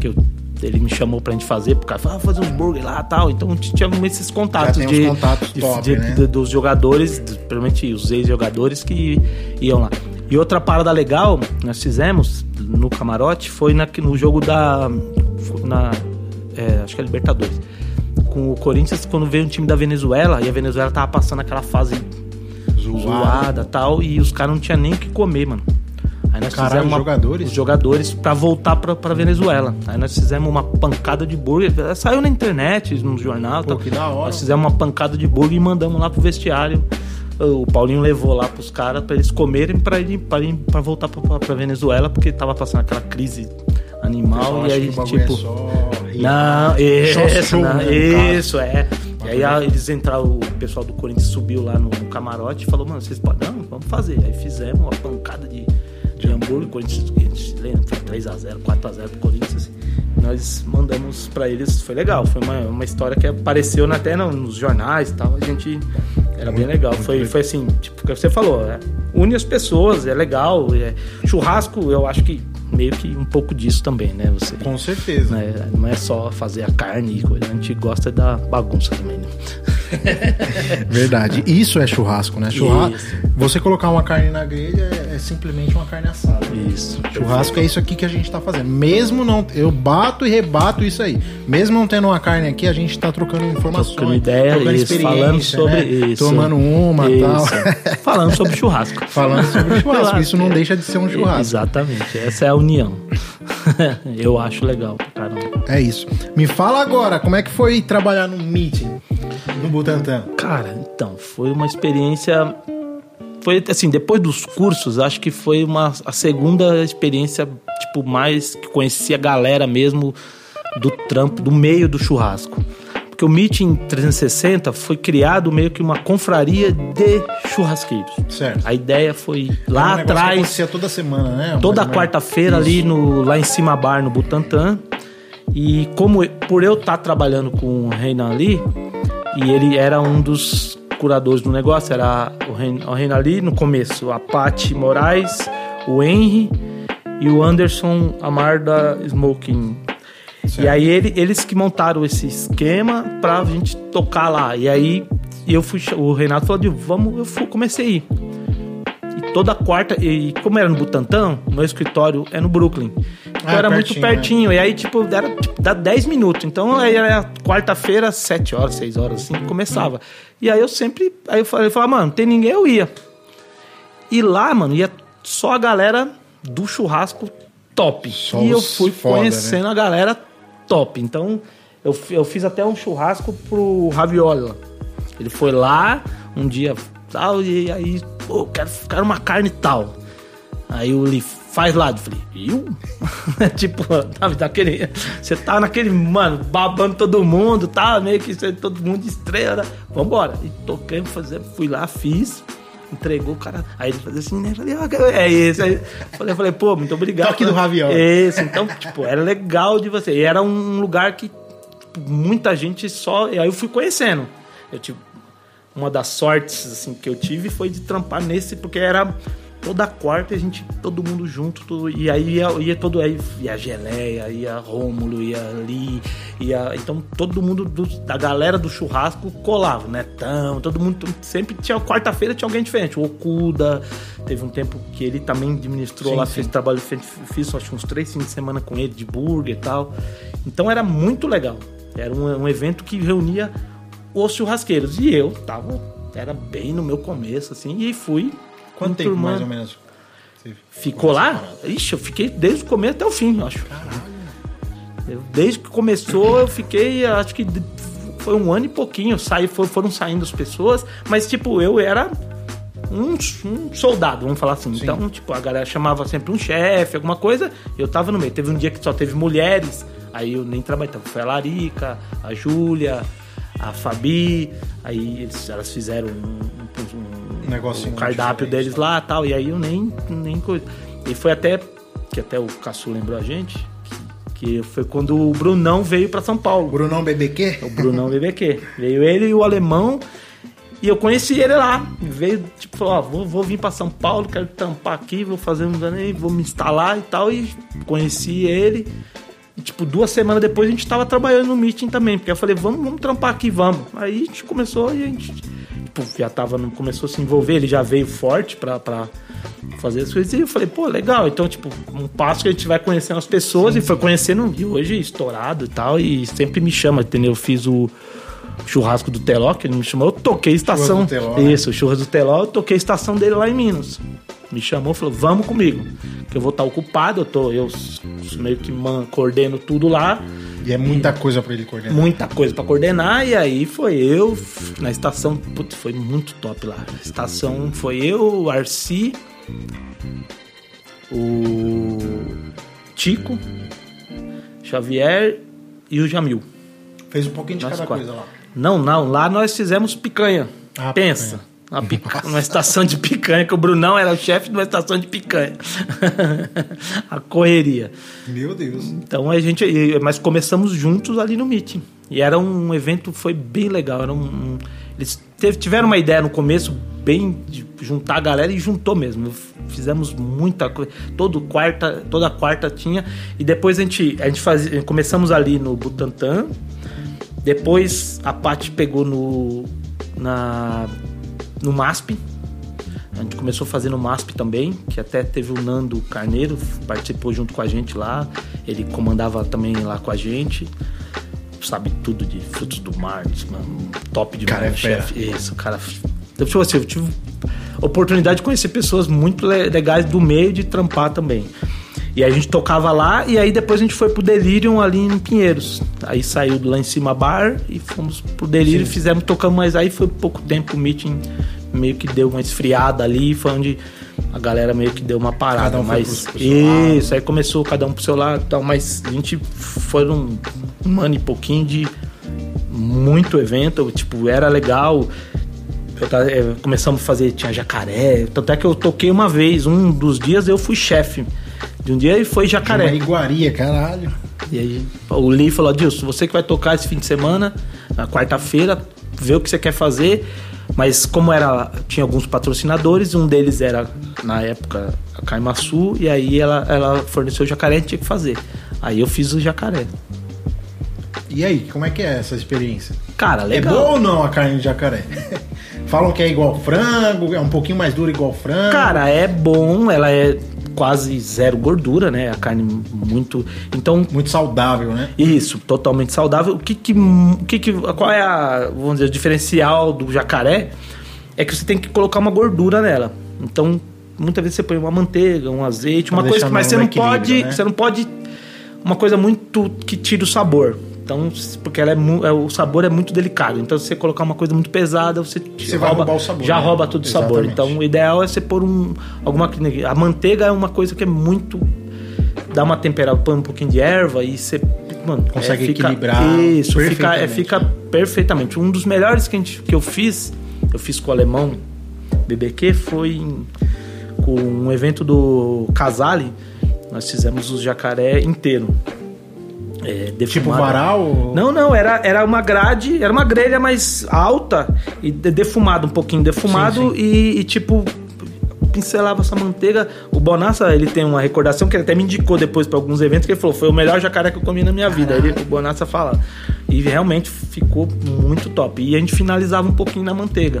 Que eu... Ele me chamou pra gente fazer, porque falou, ah, fazer um burger lá e tal. Então tinha esses contatos, de, contatos de, top, de, né? de, dos jogadores, de, principalmente os ex-jogadores que iam lá. E outra parada legal nós fizemos no camarote foi na, no jogo da... Na, é, acho que é Libertadores. Com o Corinthians, quando veio um time da Venezuela, e a Venezuela tava passando aquela fase zoada e tal, e os caras não tinham nem o que comer, mano. Aí nós Caralho, fizemos uma, jogadores? os jogadores pra voltar pra, pra Venezuela. Aí nós fizemos uma pancada de burger. Saiu na internet, no jornal. Pô, que da hora. Nós fizemos uma pancada de burger e mandamos lá pro vestiário. O Paulinho levou lá pros caras pra eles comerem pra, ir, pra, ir, pra voltar pra, pra, pra Venezuela, porque tava passando aquela crise animal. E aí, que o tipo. É só... Não, isso, não, não, isso é. E aí a, eles entraram, o pessoal do Corinthians subiu lá no, no camarote e falou, mano, vocês podem? Não, vamos fazer. Aí fizemos uma pancada de. de hambúrguer, Corinthians, a gente lembra, foi três a zero, quatro a zero pro Corinthians. Nós mandamos pra eles, foi legal, foi uma, uma história que apareceu até nos jornais e tal, a gente, era bem legal, foi, foi assim, tipo, que você falou, é, une as pessoas, é legal, é, churrasco, eu acho que meio que um pouco disso também, né? Você, com certeza. Né, não é só fazer a carne e coisa, a gente gosta da bagunça também, né? Verdade. Isso é churrasco, né? Churrasco. Isso. Você colocar uma carne na grelha é, é simplesmente uma carne assada. Isso. Né? Churrasco é isso aqui que a gente tá fazendo. Mesmo não... Eu bato e rebato isso aí. Mesmo não tendo uma carne aqui, a gente tá trocando informações. Trocando ideia, trocando isso, experiência, falando sobre, né? Isso. Tomando uma e tal. Falando sobre churrasco. Falando sobre churrasco. Isso não deixa de ser um churrasco. Exatamente. Essa é a união. Eu acho legal. Caramba. É isso. Me fala agora, como é que foi trabalhar no meeting? No Butantã. Cara, então, foi uma experiência... Foi, assim, depois dos cursos, acho que foi uma, a segunda experiência, tipo, mais... Que conheci a galera mesmo do trampo, do meio do churrasco. Porque o Meeting trezentos e sessenta foi criado meio que uma confraria de churrasqueiros. Certo. A ideia foi lá atrás... Era um negócio que acontecia toda semana, né? Toda quarta-feira ali no, lá em cima bar, no Butantã. E como por eu estar trabalhando com o Reinaldo Li... E ele era um dos curadores do negócio, era o Reinaldo Li no começo, a Paty Moraes, o Henry e o Anderson Amar da Smoking. Certo. E aí ele, eles que montaram esse esquema pra gente tocar lá. E aí eu fui, o Reinaldo falou, Dil, vamos, eu fui, comecei a ir. E toda quarta, e como era no Butantã, meu escritório é no Brooklyn. Então ah, era pertinho, muito pertinho, né? E aí tipo, era tipo, dá dez minutos, então aí era quarta-feira, sete horas, seis horas, assim, começava. E aí eu sempre, aí eu falava, mano, não tem ninguém, eu ia. E lá, mano, ia só a galera do churrasco top. Só e eu fui foda, conhecendo, né? A galera top. Então eu, eu fiz até um churrasco pro Raviola. Ele foi lá um dia tal, e aí, pô, quero, quero uma carne tal. Aí o Lee faz lá, eu falei, eu? Tipo, sabe, daquele, você tá naquele, mano, babando todo mundo, tá? Meio que todo mundo de estrela, vambora. E toquei, fazer, fui lá, fiz, entregou o cara. Aí ele fazia assim, né? Falei, oh, é isso. Aí falei, falei, pô, muito obrigado. Toque do Ravião. Isso, então, tipo, era legal de você. E era um lugar que tipo, muita gente só. E aí eu fui conhecendo. Eu, tipo, uma das sortes, assim, que eu tive foi de trampar nesse, porque era. Toda quarta a gente, todo mundo junto, tudo, e aí ia, ia todo, aí ia Geleia, ia Rômulo, ia Lee, ia, então todo mundo do, da galera do churrasco colava, Netão, todo mundo, sempre tinha, quarta-feira tinha alguém diferente, o Okuda, teve um tempo que ele também administrou sim, lá, sim. Fez trabalho, fiz acho, uns três fins de semana com ele, de burger e tal, então era muito legal, era um, um evento que reunia os churrasqueiros, e eu tava, era bem no meu começo, assim, e fui... Quanto tempo, turma... mais ou menos? Você ficou lá? Separado? Ixi, eu fiquei desde o começo até o fim, eu acho. Caralho. Eu, desde que começou, eu fiquei, acho que foi um ano e pouquinho. Saí, foram saindo as pessoas, mas tipo, eu era um, um soldado, vamos falar assim. Sim. Então, tipo, a galera chamava sempre um chefe, alguma coisa, eu tava no meio. Teve um dia que só teve mulheres, aí eu nem trabalhei. Então, foi a Larica, a Júlia, a Fabi, aí eles, elas fizeram um, um, um negocinho, um cardápio deles lá e tal, e aí eu nem, nem coisa. E foi até, que até o Caçu lembrou a gente, que foi quando o Brunão veio pra São Paulo. Brunão B B Q? O Brunão B B Q. Veio ele e o alemão. E eu conheci ele lá. Veio, tipo, falou, ó, vou, vou vir pra São Paulo, quero tampar aqui, vou fazer um dano, vou me instalar e tal. E conheci ele. E, tipo, duas semanas depois a gente tava trabalhando no meeting também. Porque eu falei, vamos, vamos trampar aqui, vamos. Aí a gente começou e a gente, tipo, já tava, começou a se envolver. Ele já veio forte pra... pra fazer as coisas, e eu falei, pô, legal, então tipo, um passo que a gente vai conhecendo as pessoas. Sim. E foi conhecendo, e hoje estourado e tal, e sempre me chama, entendeu? Eu fiz o churrasco do Teló, que ele me chamou, eu toquei a estação, Teló, isso, o churrasco do Teló, eu toquei a estação dele lá em Minas, me chamou, falou, vamos comigo, que eu vou estar ocupado, eu tô, eu meio que man, coordeno tudo lá. E é muita coisa pra ele coordenar. Muita coisa pra coordenar, e aí foi eu, na estação, putz, foi muito top lá, a estação foi eu, o Arci, o Tico, Xavier e o Jamil. Fez um pouquinho de nós cada quatro. Coisa lá. Não, não, lá nós fizemos picanha. Ah, pensa, uma, pica... uma estação de picanha, que o Brunão era o chefe de uma estação de picanha. A correria. Meu Deus. Então a gente, mas começamos juntos ali no meeting. E era um evento, foi bem legal, era um... Eles tiveram uma ideia no começo bem de juntar a galera, e juntou mesmo. Fizemos muita coisa. Todo quarta, toda quarta tinha. E depois a gente, a gente fazia, começamos ali no Butantã. Depois a Paty pegou no, na, no M A S P. A gente começou fazendo o M A S P também, que até teve o Nando Carneiro, participou junto com a gente lá. Ele comandava também lá com a gente. Sabe tudo de frutos do mar, mano, top demais, cara, é chefe. Isso, cara. Eu, tipo assim, eu tive oportunidade de conhecer pessoas muito legais do meio, de trampar também. E a gente tocava lá, e aí depois a gente foi pro Delirium ali em Pinheiros. Aí saiu do lá em cima bar e fomos pro Delirium, sim, fizemos, tocamos, mas aí foi pouco tempo, o meeting meio que deu uma esfriada ali, foi onde a galera meio que deu uma parada. Cada um mas foi pro seu isso, lado. Aí começou cada um pro seu lado e tal, mas a gente foram um ano e pouquinho de muito evento, tipo, era legal. Eu, começamos a fazer, tinha jacaré, tanto é que eu toquei uma vez, um dos dias eu fui chefe de um dia e foi jacaré. Uma iguaria, caralho. E aí o Lee falou, Adilson, você que vai tocar esse fim de semana, na quarta-feira, vê o que você quer fazer. Mas como era, tinha alguns patrocinadores, um deles era, na época, a Caimaçu, e aí ela, ela forneceu o jacaré, a gente tinha que fazer. Aí eu fiz o jacaré. E aí, como é que é essa experiência? Cara, legal. É boa ou não a carne de jacaré? Falam que é igual frango, é um pouquinho mais dura igual frango. Cara, é bom, ela é quase zero gordura, né? A carne muito... Então, muito saudável, né? Isso, totalmente saudável. O que que... O que que qual é a, vamos dizer, o diferencial do jacaré? É que você tem que colocar uma gordura nela. Então, muitas vezes você põe uma manteiga, um azeite, pra uma coisa que... Mas você não pode... Né? Você não pode... Uma coisa muito que tira o sabor. Então, porque ela é, o sabor é muito delicado. Então, se você colocar uma coisa muito pesada, você, você rouba, vai roubar o sabor, já né? rouba todo Exatamente. O sabor. Então, o ideal é você pôr um, alguma... A manteiga é uma coisa que é muito... Dá uma temperada, põe um pouquinho de erva e você... Mano, consegue é, fica, equilibrar isso, perfeitamente. Fica, é, fica perfeitamente. Um dos melhores que, a gente, que eu fiz, eu fiz com o alemão B B Q, foi em, com um evento do Casale. Nós fizemos o jacaré inteiro. É, tipo varal? Não, não, era, era uma grade, era uma grelha mais alta e defumado, um pouquinho defumado, sim, sim. E, e tipo, pincelava essa manteiga. O Bonassa, ele tem uma recordação que ele até me indicou depois para alguns eventos, que ele falou, foi o melhor jacaré que eu comi na minha vida. Ele, o Bonassa fala, e realmente ficou muito top. E a gente finalizava um pouquinho na manteiga.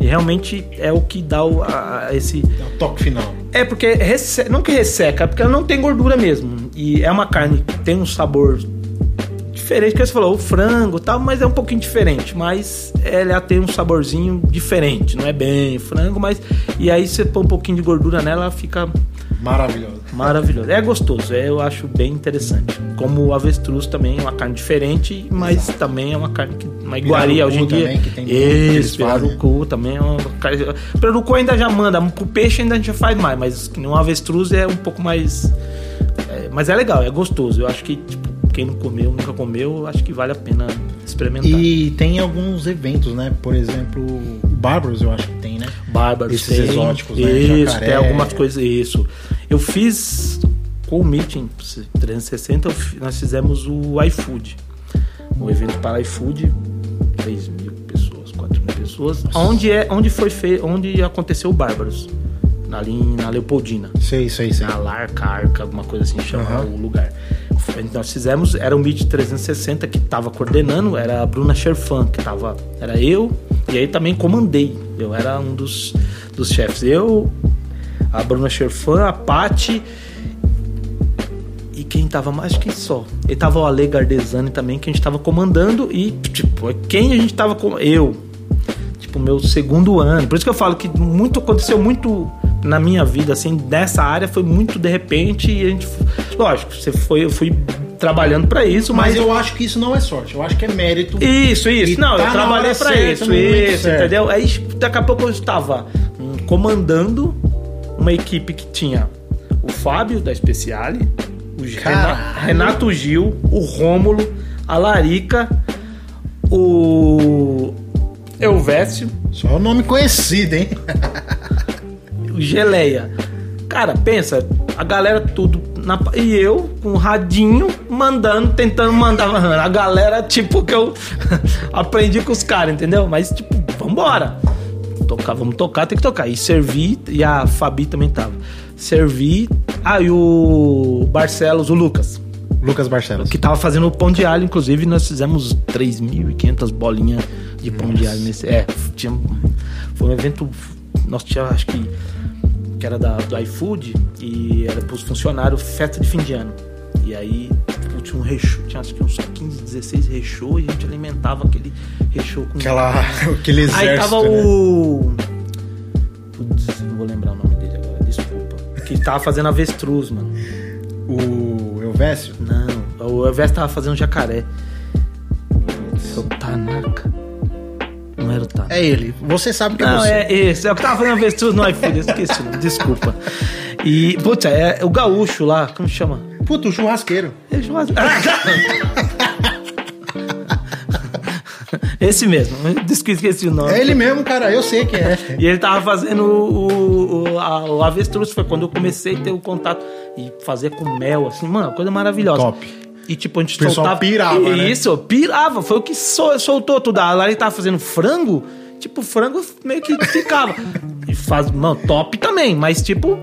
E realmente é o que dá o, a, esse... É o toque final. É, porque resse... não que resseca, porque ela não tem gordura mesmo. E é uma carne que tem um sabor diferente, que você falou, o frango e tal, mas é um pouquinho diferente. Mas ela tem um saborzinho diferente, não é bem frango, mas... E aí você põe um pouquinho de gordura nela, ela fica Maravilhoso. Maravilhoso. É gostoso, é, eu acho bem interessante. Como o avestruz também é uma carne diferente, mas Exato. também é uma carne que uma iguaria hoje em dia. Também, que tem Isso, pirarucu também é uma carne... Pirarucu ainda já manda, pro peixe ainda a gente já faz mais, mas que nem um avestruz é um pouco mais... É, mas é legal, é gostoso. Eu acho que, tipo, quem não comeu, nunca comeu, acho que vale a pena experimentar. E tem alguns eventos, né? Por exemplo, o Bárbaros, eu acho que tem, né? Bárbaros, esses tem, exóticos, né? Isso, jacaré, tem algumas coisas, isso. Eu fiz com o Meeting trezentos e sessenta, nós fizemos o iFood. Um evento para iFood, três mil pessoas, quatro mil pessoas. Onde, é, onde, foi feio, onde aconteceu o Bárbaros? Ali na Leopoldina. Sei, sei, sei. Na Larca, Arca, alguma coisa assim, chamar uhum. o lugar. Nós fizemos, era o Meeting trezentos e sessenta que tava coordenando, era a Bruna Scherfan, que tava, era eu, e aí também comandei. Eu era um dos, dos chefes. Eu, a Bruna Scherfan, a Paty, e quem tava mais, que só. E tava o Ale Gardesani também, que a gente tava comandando, e tipo, quem a gente tava com eu, tipo, meu segundo ano. Por isso que eu falo que muito, aconteceu muito... Na minha vida, assim, dessa área foi muito de repente e a gente... Lógico, você foi, eu fui trabalhando pra isso, mas... Mas eu acho que isso não é sorte, eu acho que é mérito. Isso, isso. Não, tá, eu trabalhei pra certa, isso, isso, certo. Entendeu? Aí, daqui a pouco eu estava hum, comandando uma equipe que tinha o Fábio, da Speciale, o Renato, Renato Gil, o Rômulo, a Larica, o... Elvésio. Só o um nome conhecido, hein? Geleia. Cara, pensa, a galera tudo na... E eu, com um radinho, mandando, tentando mandar. A galera, tipo, que eu aprendi com os caras, entendeu? Mas, tipo, vambora. Tocar, vamos tocar, tem que tocar. E servi, e a Fabi também tava. Servi, aí ah, o Barcelos, o Lucas. Lucas Barcelos. Que tava fazendo o pão de alho, inclusive, nós fizemos três mil e quinhentas bolinhas de pão Nossa. de alho nesse. É, tinha... foi um evento. Nós tínhamos, acho que, que era da, do iFood e era pros funcionários, festa de fim de ano. E aí, tinha um rechô, tinha acho que uns quinze, dezesseis rechô e a gente alimentava aquele rechô com... Aquela, aquele exército, Aí tava né? o... Putz, não vou lembrar o nome dele agora, desculpa. Que tava fazendo avestruz, mano. O Elvésio? Não, o Elvésio tava fazendo jacaré. O Tanaka. Não era o Tanaka. É ele. Você sabe que não, você. é esse. É o que tava fazendo avestruz no iFood. Esqueci. Desculpa. E, putz, é, é o gaúcho lá. Como se chama? Puta, o churrasqueiro. É o churrasqueiro. Esse mesmo. Esqueci o nome. É ele mesmo, cara. Eu sei que é. E ele tava fazendo o, o, a, o avestruz. Foi quando eu comecei a ter o contato. E fazer com mel, assim. Mano, coisa maravilhosa. Top. E tipo, a gente o soltava... pirava, né? Isso, pirava. Foi o que sol, soltou tudo. A Lari tava fazendo frango. Tipo, frango meio que ficava. E faz... Mano, top também. Mas tipo,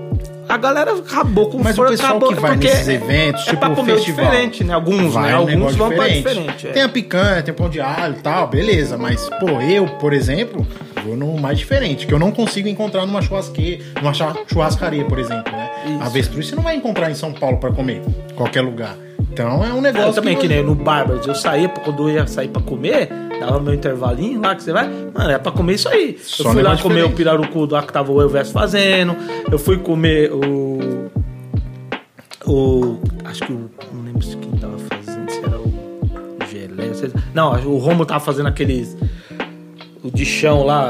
a galera acabou com mas frango. Mas o pessoal acabou, que vai nesses eventos, é tipo pra comer festival. diferente, né? Alguns, vai, né? Alguns um vão diferente. pra diferente. É. Tem a picanha, tem o pão de alho e tal, beleza. Mas, pô, eu, por exemplo, vou no mais diferente. Que eu não consigo encontrar numa churrasqueira, numa churrascaria, por exemplo, né? Isso. Avestruz você não vai encontrar em São Paulo pra comer. Qualquer lugar. Então é um negócio. Eu também que, que nem no Bárbaros, eu saía, quando eu ia sair pra comer, dava meu intervalinho lá que você vai, mano, é pra comer isso aí. Só eu fui lá comer diferente. o pirarucu lá que tava o Elvésio fazendo, eu fui comer o. O. Acho que o. Não lembro se quem tava fazendo, se era o. o Geleia, se... Não, o Romo tava fazendo aqueles. O de chão lá,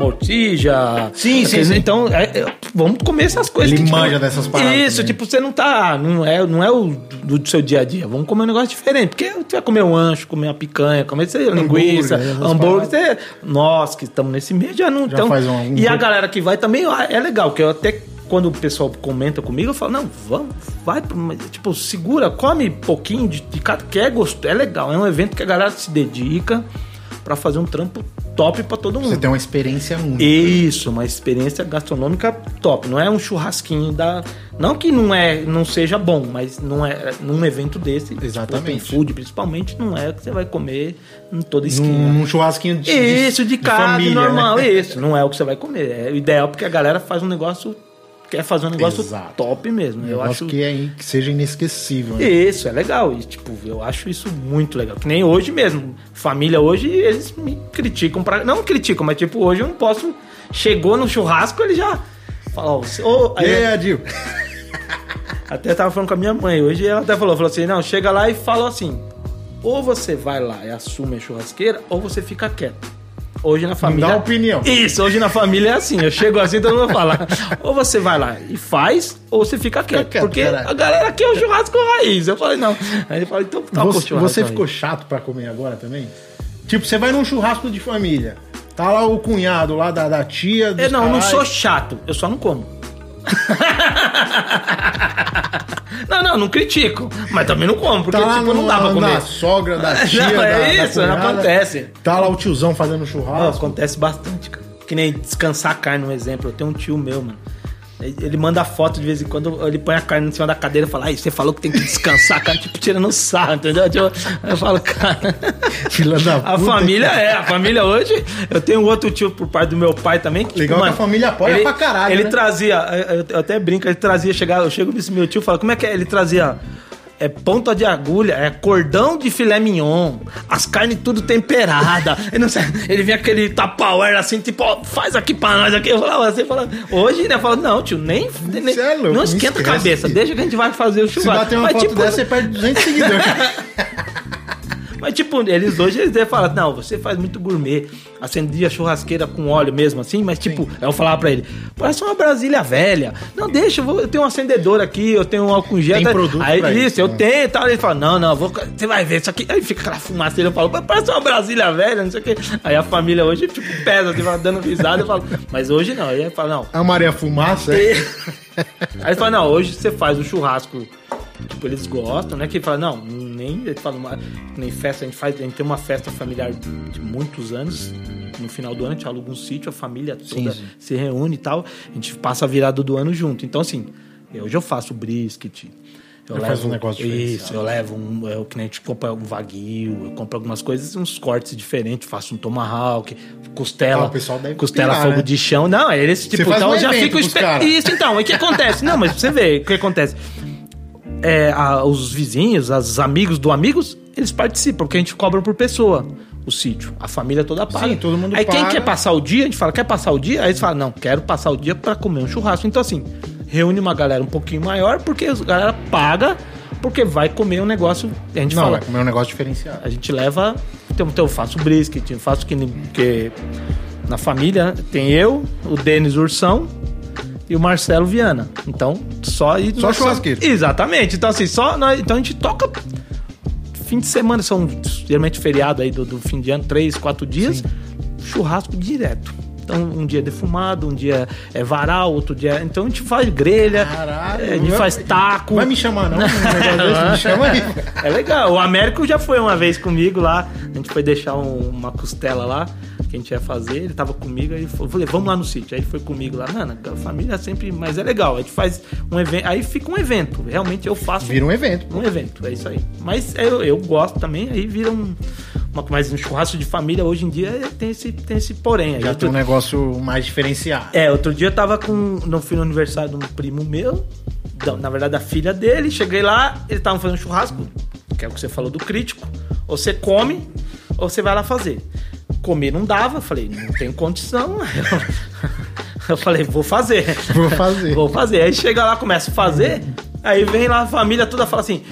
mortija. Sim, sim, sim. Então, é, é, vamos comer essas coisas. Ele que, manja tipo, dessas paradas. Isso, né? Tipo, você não tá... Não é, não é o do, do seu dia a dia. Vamos comer um negócio diferente. Porque você vai comer um ancho, comer uma picanha, comer sei, linguiça, hambúrguer. Você, nós que estamos nesse meio já não... Já então, faz um, um e a galera que vai também é legal. Porque eu até... Quando o pessoal comenta comigo, eu falo, não, vamos, vai, tipo, segura, come pouquinho de, de cada... Que é gosto, é legal. É um evento que a galera se dedica pra fazer um trampo top pra todo mundo. Você tem uma experiência única. Isso, uma experiência gastronômica top. Não é um churrasquinho da... Não que não, é, não seja bom, mas não é num evento desse. Exatamente. Tipo, food, principalmente, não é o que você vai comer em toda esquina. Num um churrasquinho de Isso, de, de casa, família, normal. Né? Isso, não é o que você vai comer. É o ideal porque a galera faz um negócio... Quer fazer um negócio Exato. top mesmo. Eu, eu acho que, é, que seja inesquecível. Né? Isso, é legal. E, tipo, eu acho isso muito legal. Que nem hoje mesmo. Família hoje, eles me criticam. Pra... Não criticam, mas tipo, hoje eu não posso... Chegou no churrasco, ele já fala... Ô, oh, aí... E aí, Adil? Até tava falando com a minha mãe hoje, ela até falou, falou assim, não, chega lá e fala assim, ou você vai lá e assume a churrasqueira, ou você fica quieto. Hoje na família... Me dá opinião. Isso, hoje na família é assim, eu chego assim, todo mundo fala, ou você vai lá e faz, ou você fica quieto, fica quieto porque caraca. A galera quer o churrasco raiz. Eu falei, não. Aí ele fala, então tá com o churrasco. Você ficou chato pra comer agora também? Tipo, você vai num churrasco de família, tá lá o cunhado lá da, da tia... Eu não, eu não sou chato, eu só não como. Não, não, não critico, mas também não como, porque tá lá tipo, no, não dá pra comer. Da sogra, da tia, não, é da, isso, da cunhada, acontece. Tá lá o tiozão fazendo churrasco. Não, acontece bastante, cara. Que nem descansar a carne, um exemplo. Eu tenho um tio meu, mano. Ele manda foto de vez em quando, ele põe a carne em cima da cadeira e fala, ai, você falou que tem que descansar, cara, tipo, tirando sarro, entendeu? Eu, eu falo, cara... A família é, a família hoje... Eu tenho outro tio por parte do meu pai também. Que, legal, tipo, mano, que a família apoia ele, pra caralho, Ele né? trazia, eu, eu até brinco, ele trazia, chegava, eu chego e meu tio fala, como é que é? Ele trazia... É ponta de agulha, é cordão de filé mignon, as carnes tudo temperada. Ele, não sei, ele vinha aquele tapauer assim, tipo, ó, faz aqui pra nós aqui. Eu falava assim, falava, hoje, né? Eu falava, não, tio, nem. nem é louco, não esquenta a cabeça, deixa que a gente vai fazer o churrasco. Se bater uma Mas, foto tipo, dessa, você perde duzentos seguidores. Mas, tipo, eles hoje, eles falam, não, você faz muito gourmet, acendia a churrasqueira com óleo mesmo, assim, mas, tipo, sim. Eu falava pra ele, parece uma Brasília velha. Não, deixa, eu, vou, eu tenho um acendedor aqui, eu tenho um álcool gel. Tem tá, produto aí, pra isso, eu né? tenho e tal. Ele fala, não, não, vou, você vai ver isso aqui. Aí fica aquela fumaça, eu falo, parece uma Brasília velha, não sei o quê. Aí a família hoje, tipo, pesa, assim, dando risada, eu falo, mas hoje não. Aí ele fala, não. A Maria Fumaça? É. Aí ele fala, não, hoje você faz o churrasco. Tipo, eles gostam, né? Que fala, não, nem, fala uma, nem festa, a gente faz, a gente tem uma festa familiar de, de muitos anos. No final do ano a gente aluga um sítio, a família toda sim, sim. se reúne e tal. A gente passa a virada do ano junto. Então, assim, hoje eu faço brisket. Eu, eu levo, faço um negócio diferente. Isso, eu levo um. Eu, que a gente compra um wagyu, eu compro algumas coisas, uns cortes diferentes, faço um tomahawk, costela. Ah, o pessoal deve costela pirar, fogo né? de chão. Não, é esse tipo, então um já fica esper... Isso, então, o que acontece? Não, mas você vê, o que acontece? É, a, os vizinhos, os amigos do amigos, eles participam, porque a gente cobra por pessoa o sítio. A família toda paga. Sim, todo mundo paga. Aí quem quer passar o dia, a gente fala, quer passar o dia? Aí eles falam, não, quero passar o dia pra comer um churrasco. Então assim, reúne uma galera um pouquinho maior, porque a galera paga, porque vai comer um negócio... A gente não, fala, vai comer um negócio diferenciado. A gente leva... Então eu faço brisket, eu faço que... que na família tem eu, o Denis Ursão, e o Marcelo Viana. Então, só... E só churrasqueiro. Exatamente. Então, assim, só... Nós, então, a gente toca... Fim de semana, são geralmente feriado aí do, do fim de ano, três, quatro dias. Sim. Churrasco direto. Então, um dia é defumado, um dia é varal, outro dia... Então, a gente faz grelha, caralho, a gente faz taco. Vai me chamar, não? Me chama aí. É legal. O Américo já foi uma vez comigo lá. A gente foi deixar um, uma costela lá. Que a gente ia fazer, ele tava comigo, aí eu falei, vamos lá no sítio. Aí ele foi comigo lá, mano, a família é sempre, mas é legal, a gente faz um evento, aí fica um evento, realmente eu faço... Vira um evento. Um evento, é isso aí. Mas eu, eu gosto também, aí vira um... Uma, mas um churrasco de família, hoje em dia, tem esse, tem esse porém. Aí já outro, tem um negócio mais diferenciado. É, outro dia eu tava com... No, fui no aniversário de um primo meu, na verdade a filha dele, cheguei lá, eles estavam fazendo churrasco, que é o que você falou do crítico, ou você come, ou você vai lá fazer. Comer não dava, falei, não tem condição. Eu, eu falei, vou fazer. Vou fazer. Vou fazer. Aí chega lá, começa a fazer, aí vem lá a família toda fala assim,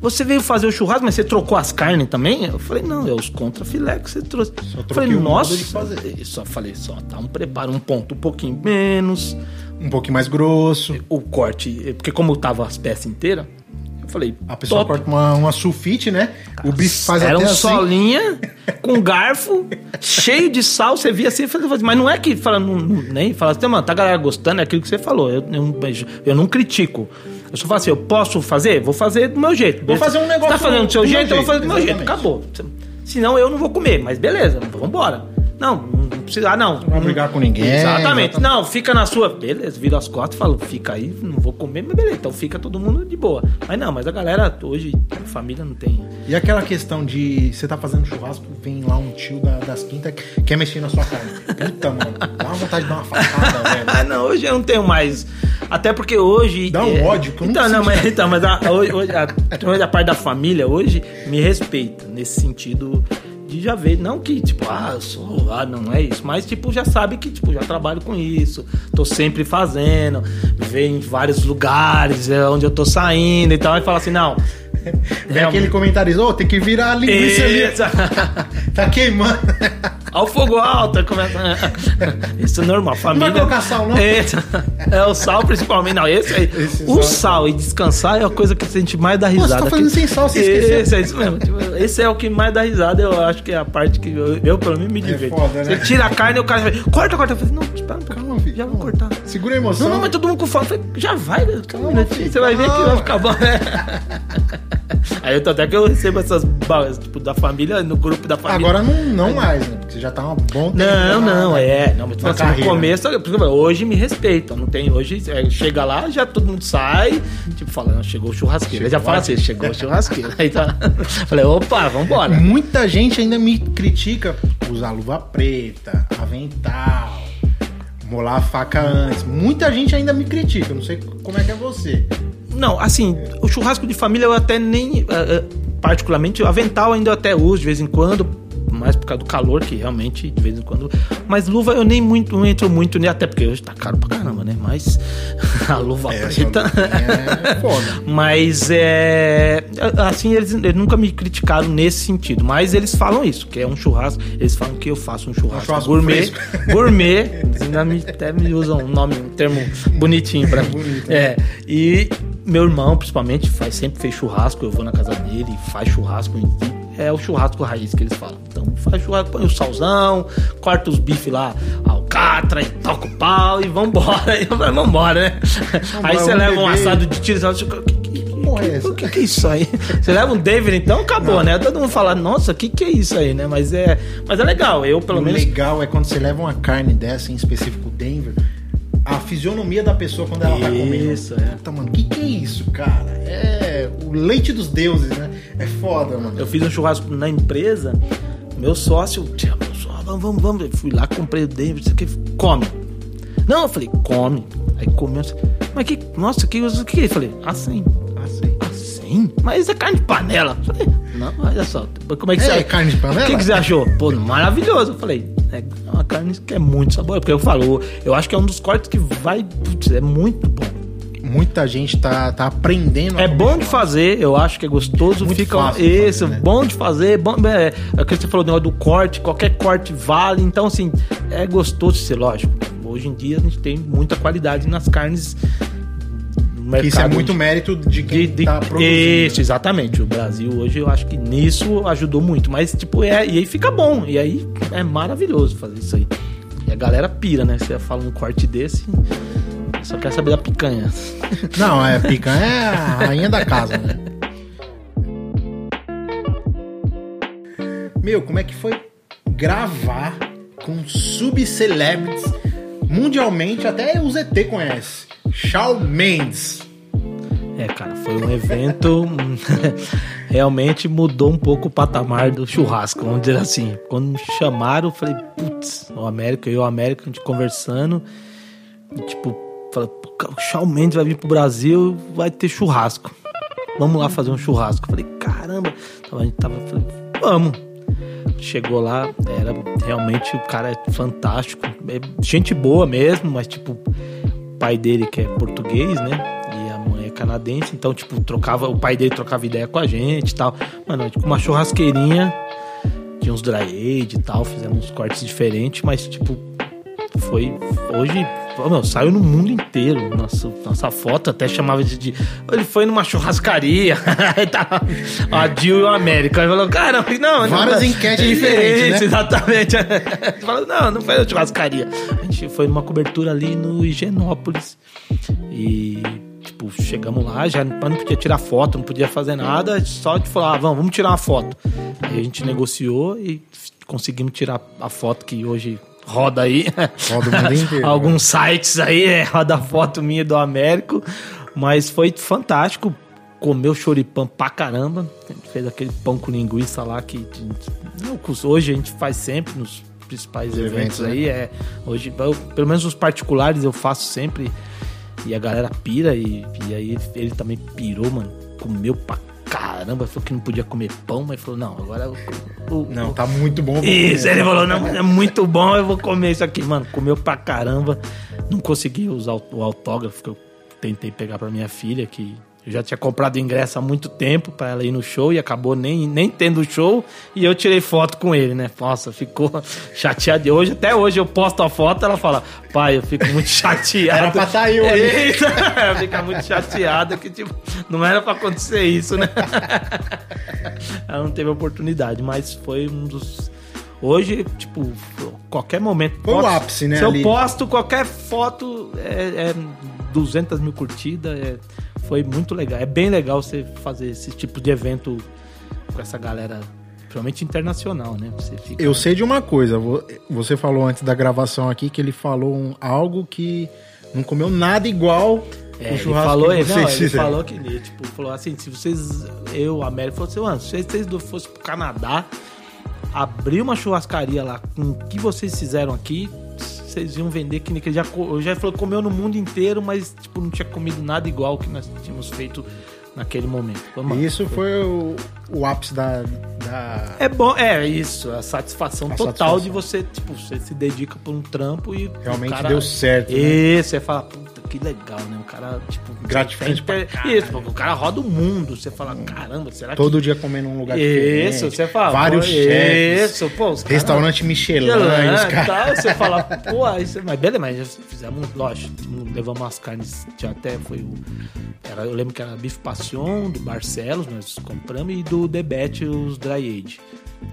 você veio fazer o churrasco, mas você trocou as carnes também? Eu falei, não, é os contrafilé que você trouxe. Só falei, um nossa, de fazer. Só falei, só tá um preparo, um ponto um pouquinho menos. Um pouquinho mais grosso. O corte, porque como eu tava as peças inteiras, falei, a pessoa top. Corta uma, uma sulfite, né? Cara, o bife faz até assim. Era um solinha com garfo, cheio de sal. Você via assim, mas não é que fala, não, nem fala assim, mano, tá a galera gostando, é aquilo que você falou. Eu, eu, eu não critico. Eu só falo assim, eu posso fazer? Vou fazer do meu jeito. Vou fazer um negócio. Você tá fazendo do seu jeito? jeito? Eu vou fazer do meu jeito. Acabou. Senão eu não vou comer, mas beleza, vambora. Não, não precisa, ah, não. Não vai brigar com ninguém. Exatamente. exatamente. Não, fica na sua. Beleza, vira as costas e fala, fica aí, não vou comer, mas beleza. Então fica todo mundo de boa. Mas não, mas a galera hoje, a família não tem. E aquela questão de você tá fazendo churrasco, vem lá um tio da, das quintas, quer mexer na sua carne. Puta, mano, dá uma vontade de dar uma facada, velho. Ah, não, hoje eu não tenho mais. Até porque hoje. Dá um é... ódio, como então, não, mas, então, mas a, hoje, hoje a, a parte da família hoje me respeita, nesse sentido. de já ver, não que tipo, ah, eu sou, ah, não é isso, mas tipo, já sabe que tipo, já trabalho com isso, tô sempre fazendo, vê em vários lugares, é onde eu tô saindo e tal, e fala assim, não... É aquele comentarista, ô, tem que virar a linguiça ali. Tá queimando. Ao fogo alto, começa. Isso é normal, família. Não vai colocar sal, não? Esse, é o sal, principalmente. Não, esse aí. Esse o sal, sal e descansar é a coisa que a gente mais dá risada. Pô, você tá fazendo que... sem sal, você esqueceu. Esse é isso mesmo. Tipo, esse é o que mais dá risada, eu acho que é a parte que eu, eu pelo menos, me divirto. É foda, você né? tira a carne e o cara vai. Corta, corta. Eu falei, não, espera, calma, filho. Já vou cortar. Segura a emoção. Não, não, mas todo mundo com fome. Eu falei, já vai, velho. Calma, filho. Você vai ver que vai ficar bom, né? Aí eu tô até que eu recebo essas balas, tipo, da família, no grupo da família. Agora não, não aí, mais, né? Você já tá um bom tempo. Não, não, na, é. Não, mas assim, no começo, hoje me respeitam. Não tem, hoje chega lá, já todo mundo sai, tipo, fala, não, chegou o churrasqueiro. Chegou, já fala assim, chegou o churrasqueiro. Aí tá. Falei, opa, vambora. Muita gente ainda me critica usar luva preta, avental, molar a faca antes. Muita gente ainda me critica, não sei como é que é você. Não, assim, o churrasco de família eu até nem... Particularmente, o avental ainda eu até uso de vez em quando, mais por causa do calor, que realmente de vez em quando... Mas luva eu nem muito, não entro muito, né? Até porque hoje tá caro pra caramba, né? Mas a luva é, preta... É foda. Mas é... Assim, eles, eles nunca me criticaram nesse sentido, mas eles falam isso, que é um churrasco. Eles falam que eu faço um churrasco, um churrasco gourmet. Fresco. Gourmet. Eles ainda me, até me usam um nome, um termo bonitinho pra mim. Bonito, é, né? E... Meu irmão, principalmente, faz, sempre fez churrasco. Eu vou na casa dele e faz churrasco. É o churrasco raiz que eles falam. Então faz churrasco, põe o salzão, corta os bifes lá, alcatra, e toca o pau e vambora. E vambora, né? Vambora, aí você leva beber. Um assado de tiro e fala, o que, que é isso aí? Você leva um David, então acabou, não, né? Todo mundo fala, nossa, o que, que é isso aí, né? Mas é, mas é legal, eu pelo o menos... O legal é quando você leva uma carne dessa, em específico o Denver... A fisionomia da pessoa quando ela isso, tá comendo. Isso, é. Puta, mano, o que, que é isso, cara? É o leite dos deuses, né? É foda, mano. Eu fiz um churrasco na empresa, meu sócio, tia, meu sócio, vamos, vamos, vamos. Eu fui lá, comprei o Denver, isso aqui, come. Não, eu falei, come. Aí comeu, mas que, nossa, o que, que é? Eu falei, assim, assim, assim? Mas isso é carne de panela. Eu falei, não, olha só, como é que é, você... É carne de panela? O que, que você achou? Pô, maravilhoso. Eu falei... É uma carne que é muito saborosa, porque eu falo, eu acho que é um dos cortes que vai, putz, é muito bom. Muita gente tá, tá aprendendo. É bom de fazer, eu acho que é gostoso. Muito fica fácil isso, fazer, né? Bom de fazer, bom, é, é que você falou do negócio do corte, qualquer corte vale, então assim, é gostoso de ser, lógico. Hoje em dia a gente tem muita qualidade nas carnes. Mercado, isso é muito mérito de quem está produzindo. Isso, exatamente. O Brasil hoje, eu acho que nisso ajudou muito. Mas, tipo, é, e aí fica bom. E aí é maravilhoso fazer isso aí. E a galera pira, né? Você fala um corte desse, só quer saber da picanha. Não, é picanha é a rainha da casa, né? Meu, como é que foi gravar com sub-celebrities mundialmente? Até o Z T conhece. Shawn Mendes. É, cara, foi um evento realmente mudou um pouco o patamar do churrasco, vamos dizer assim. Quando me chamaram, eu falei, putz, o América, eu e o América, a gente conversando, e, tipo, falei, o Shawn Mendes vai vir pro Brasil, vai ter churrasco. Vamos lá fazer um churrasco. Eu falei, caramba, então, a gente tava, falei, vamos. Chegou lá, era realmente o cara é fantástico, é gente boa mesmo, mas tipo, pai dele que é português, né? E a mãe é canadense, então tipo, trocava, o pai dele trocava ideia com a gente e tal. Mano, tipo, uma churrasqueirinha, tinha uns dry-aged e tal, fizemos uns cortes diferentes, mas tipo, foi, hoje, meu, saiu no mundo inteiro, nossa, nossa foto até chamava de, de, ele foi numa churrascaria, a Dil e o América, aí falou, cara, não, não, várias não, enquetes diferentes, né? Exatamente, falou, não, não foi na churrascaria, a gente foi numa cobertura ali no Higienópolis, e tipo, chegamos lá, já não podia tirar foto, não podia fazer nada, só de falar, ah, vamos, vamos tirar uma foto, aí a gente negociou e conseguimos tirar a foto que hoje... Roda aí. Roda o mundo inteiro. Alguns, né? Sites aí, é, roda foto minha do Américo. Mas foi fantástico. Comeu choripã pra caramba. Fez aquele pão com linguiça lá que gente, hoje a gente faz sempre nos principais eventos, eventos aí. Né? É, hoje, eu, pelo menos os particulares eu faço sempre. E a galera pira. E, e aí ele também pirou, mano. Comeu pra caramba, falou que não podia comer pão, mas falou, não, agora... O, o, não, tá muito bom. Isso, comer. Ele falou, não, mas é muito bom, eu vou comer isso aqui. Mano, comeu pra caramba. Não consegui usar o autógrafo que eu tentei pegar pra minha filha, que... Eu já tinha comprado ingresso há muito tempo pra ela ir no show e acabou nem, nem tendo show. E eu tirei foto com ele, né? Nossa, ficou chateado. E hoje, até hoje eu posto a foto, ela fala, pai, eu fico muito chateado. Era pra sair hoje. Ela fica muito chateada, que tipo, não era pra acontecer isso, né? Ela não teve oportunidade, mas foi um dos... Hoje, tipo, qualquer momento... Foi posto, o ápice, né? Se ali eu posto qualquer foto, é, é duzentas mil curtidas, é... Foi muito legal. É bem legal você fazer esse tipo de evento com essa galera, principalmente internacional, né? Você fica... Eu sei de uma coisa. Você falou antes da gravação aqui que ele falou algo que não comeu nada igual é, o churrasco. Falou, que não, ele falou que ele tipo, falou assim, se vocês... Eu, a Mary, falou assim, mano, se vocês fossem pro Canadá, abrir uma churrascaria lá com o que vocês fizeram aqui... Vocês iam vender que ele já, já falou, comeu no mundo inteiro, mas tipo, não tinha comido nada igual que nós tínhamos feito naquele momento. E isso foi o, o ápice da, da... É bom, é isso, a satisfação a total satisfação. De você, tipo, você se dedica por um trampo e... Realmente cara, deu certo, né? Isso, você fala, puta, que legal, né? O cara, tipo... Gratificante pra caralho. Isso, o cara roda o mundo, você fala, caramba, será que... Todo dia comendo num lugar diferente. Isso, você fala... Vários chefes. Isso, pô, os restaurante Michelin, Michelin os caras... Tal, você fala, pô, isso é... Mas beleza, mas fizemos, lógico, levamos umas carnes, já até foi o... Era, eu lembro que era bife passion do Barcelos, nós compramos, e do Debete, os Dry Age.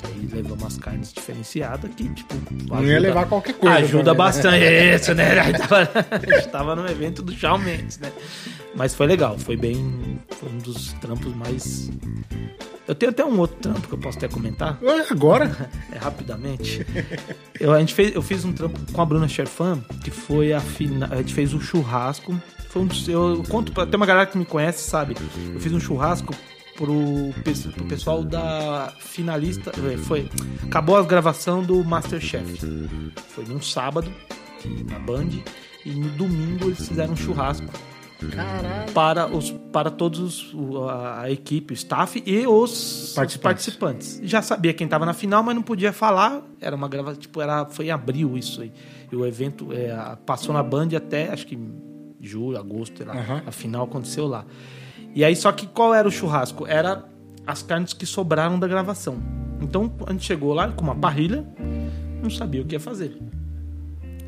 Aí levamos umas carnes diferenciadas que, tipo... Ajuda, não ia levar qualquer coisa. Ajuda também, bastante, né? Isso, né? A gente tava no evento do Shawn Mendes, né? Mas foi legal, foi bem... Foi um dos trampos mais... Eu tenho até um outro trampo que eu posso até comentar. Agora? É, rapidamente. eu, a gente fez, eu fiz um trampo com a Bruna Scherfan, que foi a final... A gente fez um churrasco. Foi um, eu conto pra... Tem uma galera que me conhece, sabe? Eu fiz um churrasco... Pro, pro pessoal da finalista, foi, acabou a gravação do MasterChef, foi num sábado na Band, e no domingo eles fizeram um churrasco. Caralho. Para, os, para todos os, a equipe, o staff e os participantes. participantes. Já sabia quem estava na final, mas não podia falar. Era uma gravação, tipo, era, foi em abril isso aí. E o evento é, passou na Band até, acho que julho, agosto, sei lá. Uhum. A final aconteceu lá. E aí, só que qual era o churrasco? Era as carnes que sobraram da gravação. Então, a gente chegou lá com uma parrilha, não sabia o que ia fazer.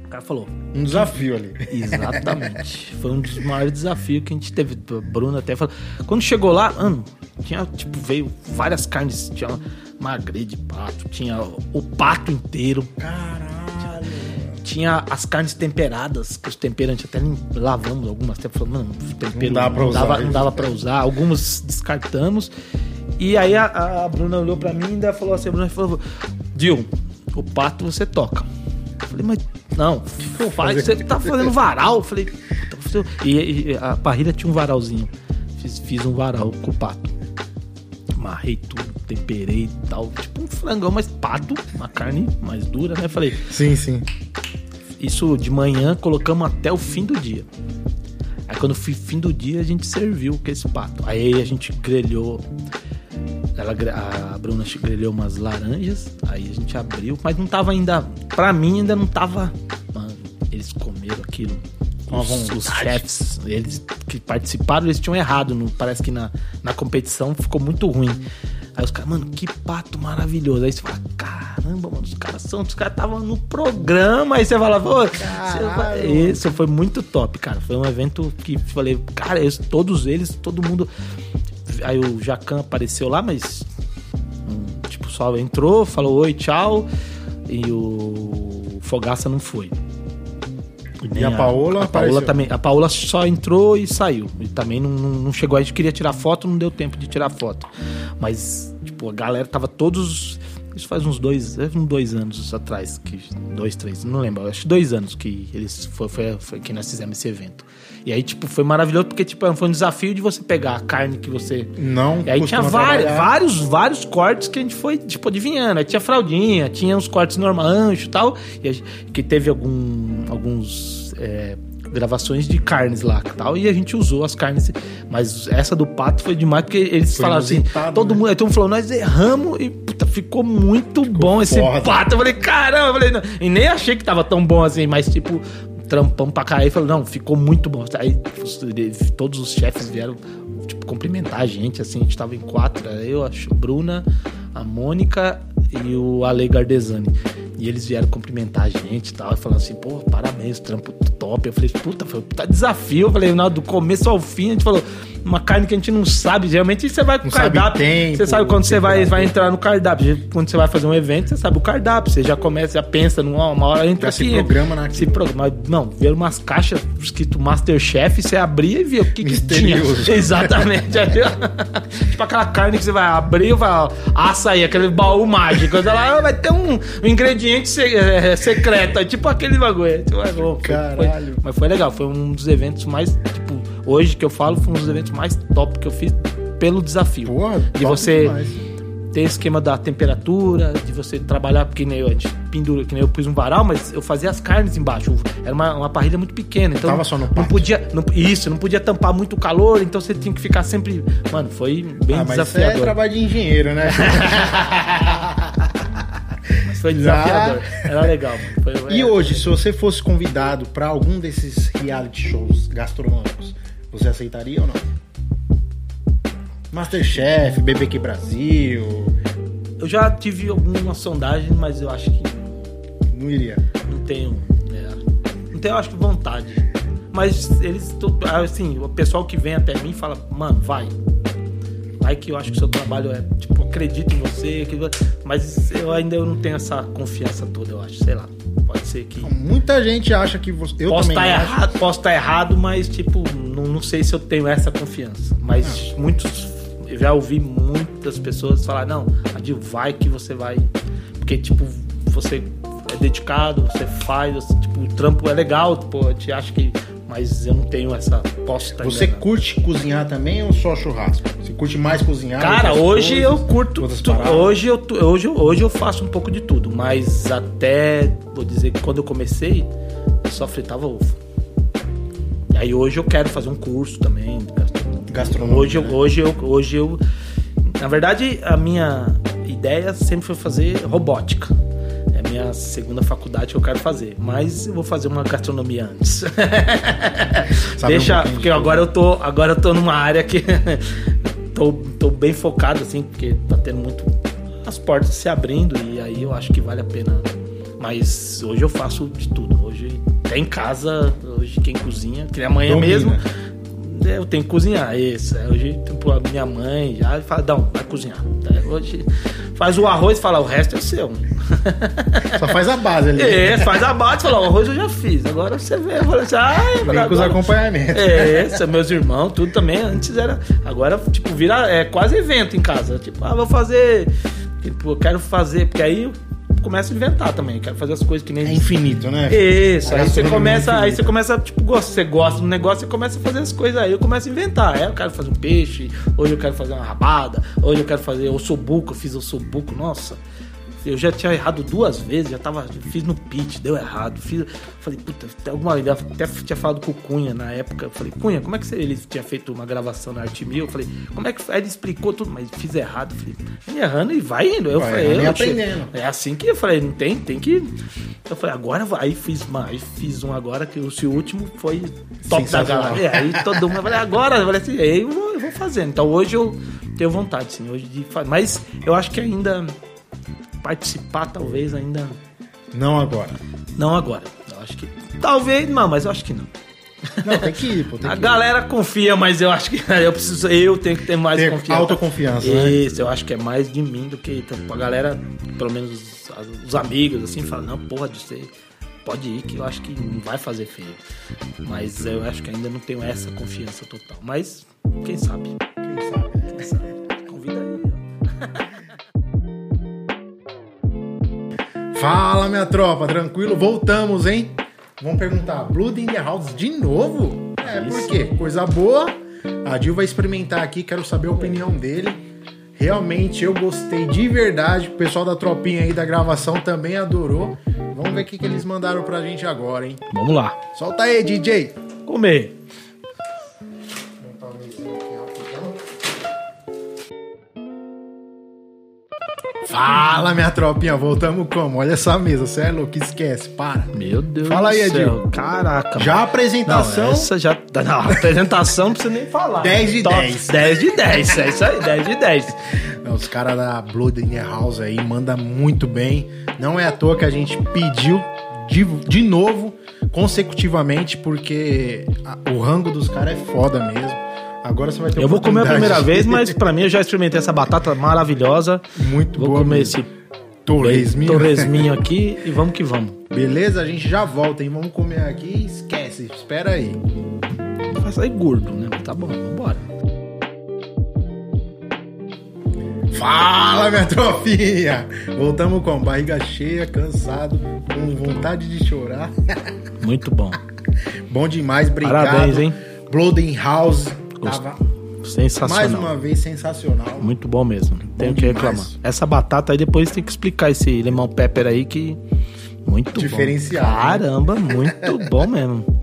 O cara falou... Um desafio ali. Exatamente. Foi um dos maiores desafios que a gente teve. A Bruna até falou... Quando chegou lá, mano, tinha, tipo, veio várias carnes. Tinha magrê de pato, tinha o pato inteiro. Caralho! Tinha as carnes temperadas, que os temperantes até lavamos algumas, até falando, mano, tempero não, dá pra não, usar, dava, não dava pra usar, algumas descartamos. E aí a, a Bruna olhou pra mim e ainda falou assim: a Bruna falou, Dil, o pato você toca. Eu falei, mas não, pô, faz, você tá fazendo varal? Eu falei, e, e a parrilha tinha um varalzinho. Fiz, fiz um varal com o pato. Amarrei tudo, temperei e tal. Tipo um frangão, mas pato, uma carne mais dura, né? Falei. Sim, sim. Isso de manhã, colocamos até o fim do dia. Aí quando foi fim do dia, a gente serviu com esse pato. Aí a gente grelhou. Ela, a Bruna grelhou umas laranjas. Aí a gente abriu, mas não tava ainda. Pra mim ainda não tava. Mano, eles comeram aquilo. Os, os chefs, eles que participaram, eles tinham errado. No, parece que na, na competição ficou muito ruim. Aí os caras, mano, que pato maravilhoso. Aí você fala, caramba, mano, os caras são... Os caras estavam no programa. Aí você fala, pô... Isso foi muito top, cara. Foi um evento que eu falei, cara, eu, todos eles, todo mundo... Aí o Jacan apareceu lá, mas... Tipo, só entrou, falou oi, tchau. E o Fogaça não foi. E a Paola? A, a, Paola também, a Paola só entrou e saiu. E também não, não, não chegou. A gente queria tirar foto, não deu tempo de tirar foto. Mas, tipo, a galera tava todos... Isso faz uns dois, uns dois anos atrás. Que, dois, três, não lembro. Acho que dois anos que, eles, foi, foi, foi que nós fizemos esse evento. E aí, tipo, foi maravilhoso porque, tipo, foi um desafio de você pegar a carne que você... Não. E aí tinha vários, vários, vários cortes que a gente foi, tipo, adivinhando. Aí tinha fraldinha, tinha uns cortes normal, ancho e tal. E a gente, que teve algum, alguns... É, gravações de carnes lá e tal, e a gente usou as carnes, mas essa do pato foi demais, porque eles foi falaram assim, todo né? mundo, todo mundo falou, nós erramos e puta, ficou muito ficou bom esse foda. pato, eu falei, caramba, eu falei, não. E nem achei que tava tão bom assim, mas tipo, trampão pra cair, falou, não, ficou muito bom, aí todos os chefes vieram, tipo, cumprimentar a gente, assim, a gente tava em quatro, eu, a Bruna, a Mônica e o Ale Gardesani. E eles vieram cumprimentar a gente e tal, falando assim, pô, parabéns, trampo top. Eu falei, puta, foi um puta desafio. Eu falei, não, do começo ao fim, a gente falou, uma carne que a gente não sabe, geralmente você vai com o cardápio. Tempo, você sabe quando você vai, vai entrar no cardápio. Quando você vai fazer um evento, você sabe o cardápio. Você já começa, já pensa, numa uma hora entra aqui. Se programa, né? Se programa. Não, vieram umas caixas escrito MasterChef, você abria e via o que que tinha. Exatamente. Tipo aquela carne que você vai abrir e vai, assa aí, aquele baú mágico. Você lá, vai ter um, um ingrediente se, é, secreto. É tipo aquele bagulho. Tipo, é louco. Caralho. Foi, mas foi legal, foi um dos eventos mais, tipo, hoje que eu falo, foi um dos eventos mais top que eu fiz pelo desafio. Porra, de você demais. Ter esquema da temperatura, de você trabalhar, porque nem eu, a gente pendura, que nem eu pus um varal, mas eu fazia as carnes embaixo. Era uma, uma parrilha muito pequena, então tava só no não podia, não, isso, não podia tampar muito o calor, então você tinha que ficar sempre... Mano, foi bem ah, mas desafiador. Isso é trabalho de engenheiro, né? Mas foi desafiador. Ah. Era legal, mano. Foi, era... E hoje, se você fosse convidado pra algum desses reality shows gastronômicos, você aceitaria ou não? MasterChef, B B Q Brasil... Eu já tive alguma sondagem, mas eu acho que... Não iria. Não tenho... É, não tenho, acho que, vontade. Mas eles... Assim, o pessoal que vem até mim fala... Mano, vai. Vai que eu acho que o seu trabalho é... Tipo, acredito em você... Mas eu ainda eu não tenho essa confiança toda, eu acho. Sei lá. Pode ser que... Muita gente acha que você... Eu posso estar errado, posso estar errado, mas, tipo... Não, não sei se eu tenho essa confiança. Mas ah. muitos... Eu já ouvi muitas pessoas falar, não, Adil, vai que você vai. Porque, tipo, você é dedicado, você faz, você, tipo, o trampo é legal, tipo, eu te acho que. Mas eu não tenho essa posta. Você enganado. Curte cozinhar também ou só churrasco? Você curte mais cozinhar? Cara, hoje coisas, eu curto. Tu, hoje, eu, hoje, hoje eu faço um pouco de tudo, mas até, vou dizer que quando eu comecei, eu só fritava ovo. E aí hoje eu quero fazer um curso também, gastronômico. Hoje, né? hoje, eu, hoje eu... Na verdade, a minha ideia sempre foi fazer robótica. É a minha segunda faculdade que eu quero fazer. Mas eu vou fazer uma gastronomia antes. Deixa... Um porque agora eu, tô, agora eu tô numa área que... tô, tô bem focado, assim, porque tá tendo muito... As portas se abrindo e aí eu acho que vale a pena. Mas hoje eu faço de tudo. Hoje tem casa, hoje quem cozinha, que amanhã Domina. mesmo... Eu tenho que cozinhar, isso. Hoje, tipo, a minha mãe já fala, não, vai cozinhar. Hoje faz o arroz e fala, o resto é seu. Só faz a base ali. É, faz a base e fala, o arroz eu já fiz. Agora você vê, eu falo assim, ah, vem com os acompanhamentos. É, isso, meus irmãos, tudo também. Antes era. Agora, tipo, vira é, quase evento em casa. Tipo, ah, vou fazer. Tipo, eu quero fazer, porque aí. Começa a inventar também, quero fazer as coisas que nem... É infinito, né? Isso, aí você começa, aí você começa, tipo, você gosta do negócio, você começa a fazer as coisas aí, eu começo a inventar. Aí eu quero fazer um peixe, hoje eu quero fazer uma rabada, hoje eu quero fazer ossobuco, eu fiz ossobuco, nossa... Eu já tinha errado duas vezes, já tava, fiz no pitch, deu errado. Fiz, falei, puta, até alguma ideia, até tinha falado com o Cunha na época. Eu falei, Cunha, como é que você, ele tinha feito uma gravação na Arte Mil? Eu falei, como é que aí ele explicou tudo, mas fiz errado. Eu falei, vem errando e vai indo. Eu vai, falei, eu, eu aprendendo. É assim que eu falei, não tem, tem que. Eu falei, agora vai. Aí fiz mais, fiz um agora, que o último foi top da galera. Aí todo mundo, eu falei, agora, eu falei assim, eu vou, eu vou fazendo. Então hoje eu tenho vontade, sim, hoje de fazer. Mas eu acho que ainda. Participar talvez ainda não agora não agora eu acho que talvez não, mas eu acho que não não tem que ir, pô, tem a que galera ir. Confia, mas eu acho que eu preciso eu tenho que ter mais ter confiança autoconfiança isso, né? Eu acho que é mais de mim do que a galera, pelo menos os, os amigos assim falam, não, porra, de ser pode ir que eu acho que não vai fazer feio, mas eu acho que ainda não tenho essa confiança total, mas quem sabe quem sabe, quem sabe? Fala, minha tropa, tranquilo? Voltamos, hein? Vamos perguntar, Blood in the House de novo? É, isso. Por quê? Coisa boa. A Dil vai experimentar aqui, quero saber a opinião dele. Realmente eu gostei de verdade. O pessoal da tropinha aí da gravação também adorou. Vamos ver o que, que eles mandaram pra gente agora, hein? Vamos lá. Solta aí, D J. Comer. Fala, minha tropinha, voltamos como? Olha essa mesa, você é louco, esquece, para. Meu Deus do céu. Fala aí, Adil. Caraca. Já a apresentação... Não, essa já... Não, a apresentação não precisa nem falar. dez de dez. dez de dez, é isso aí, dez de dez. Não, os caras da Blood in the House aí mandam muito bem. Não é à toa que a gente pediu de, de novo, consecutivamente, porque a, o rango dos caras é foda mesmo. Agora você vai ter. Eu vou comer a primeira vez, mas pra mim eu já experimentei essa batata maravilhosa. Muito boa. Vou comer esse torresminho. torresminho aqui e vamos que vamos. Beleza? A gente já volta, hein? Vamos comer aqui e esquece. Espera aí. Vai sair gordo, né? Tá bom, vambora. Fala, minha tropinha! Voltamos com barriga cheia, cansado, com vontade de chorar. Muito bom. Bom demais, obrigado. Parabéns, hein? Blood in House. Tava sensacional. Mais uma vez, sensacional. Muito bom mesmo. Bom Tenho que reclamar. Demais. Essa batata aí, depois tem que explicar esse lemon pepper aí que... Muito diferencial, bom. Caramba, né? Muito bom mesmo.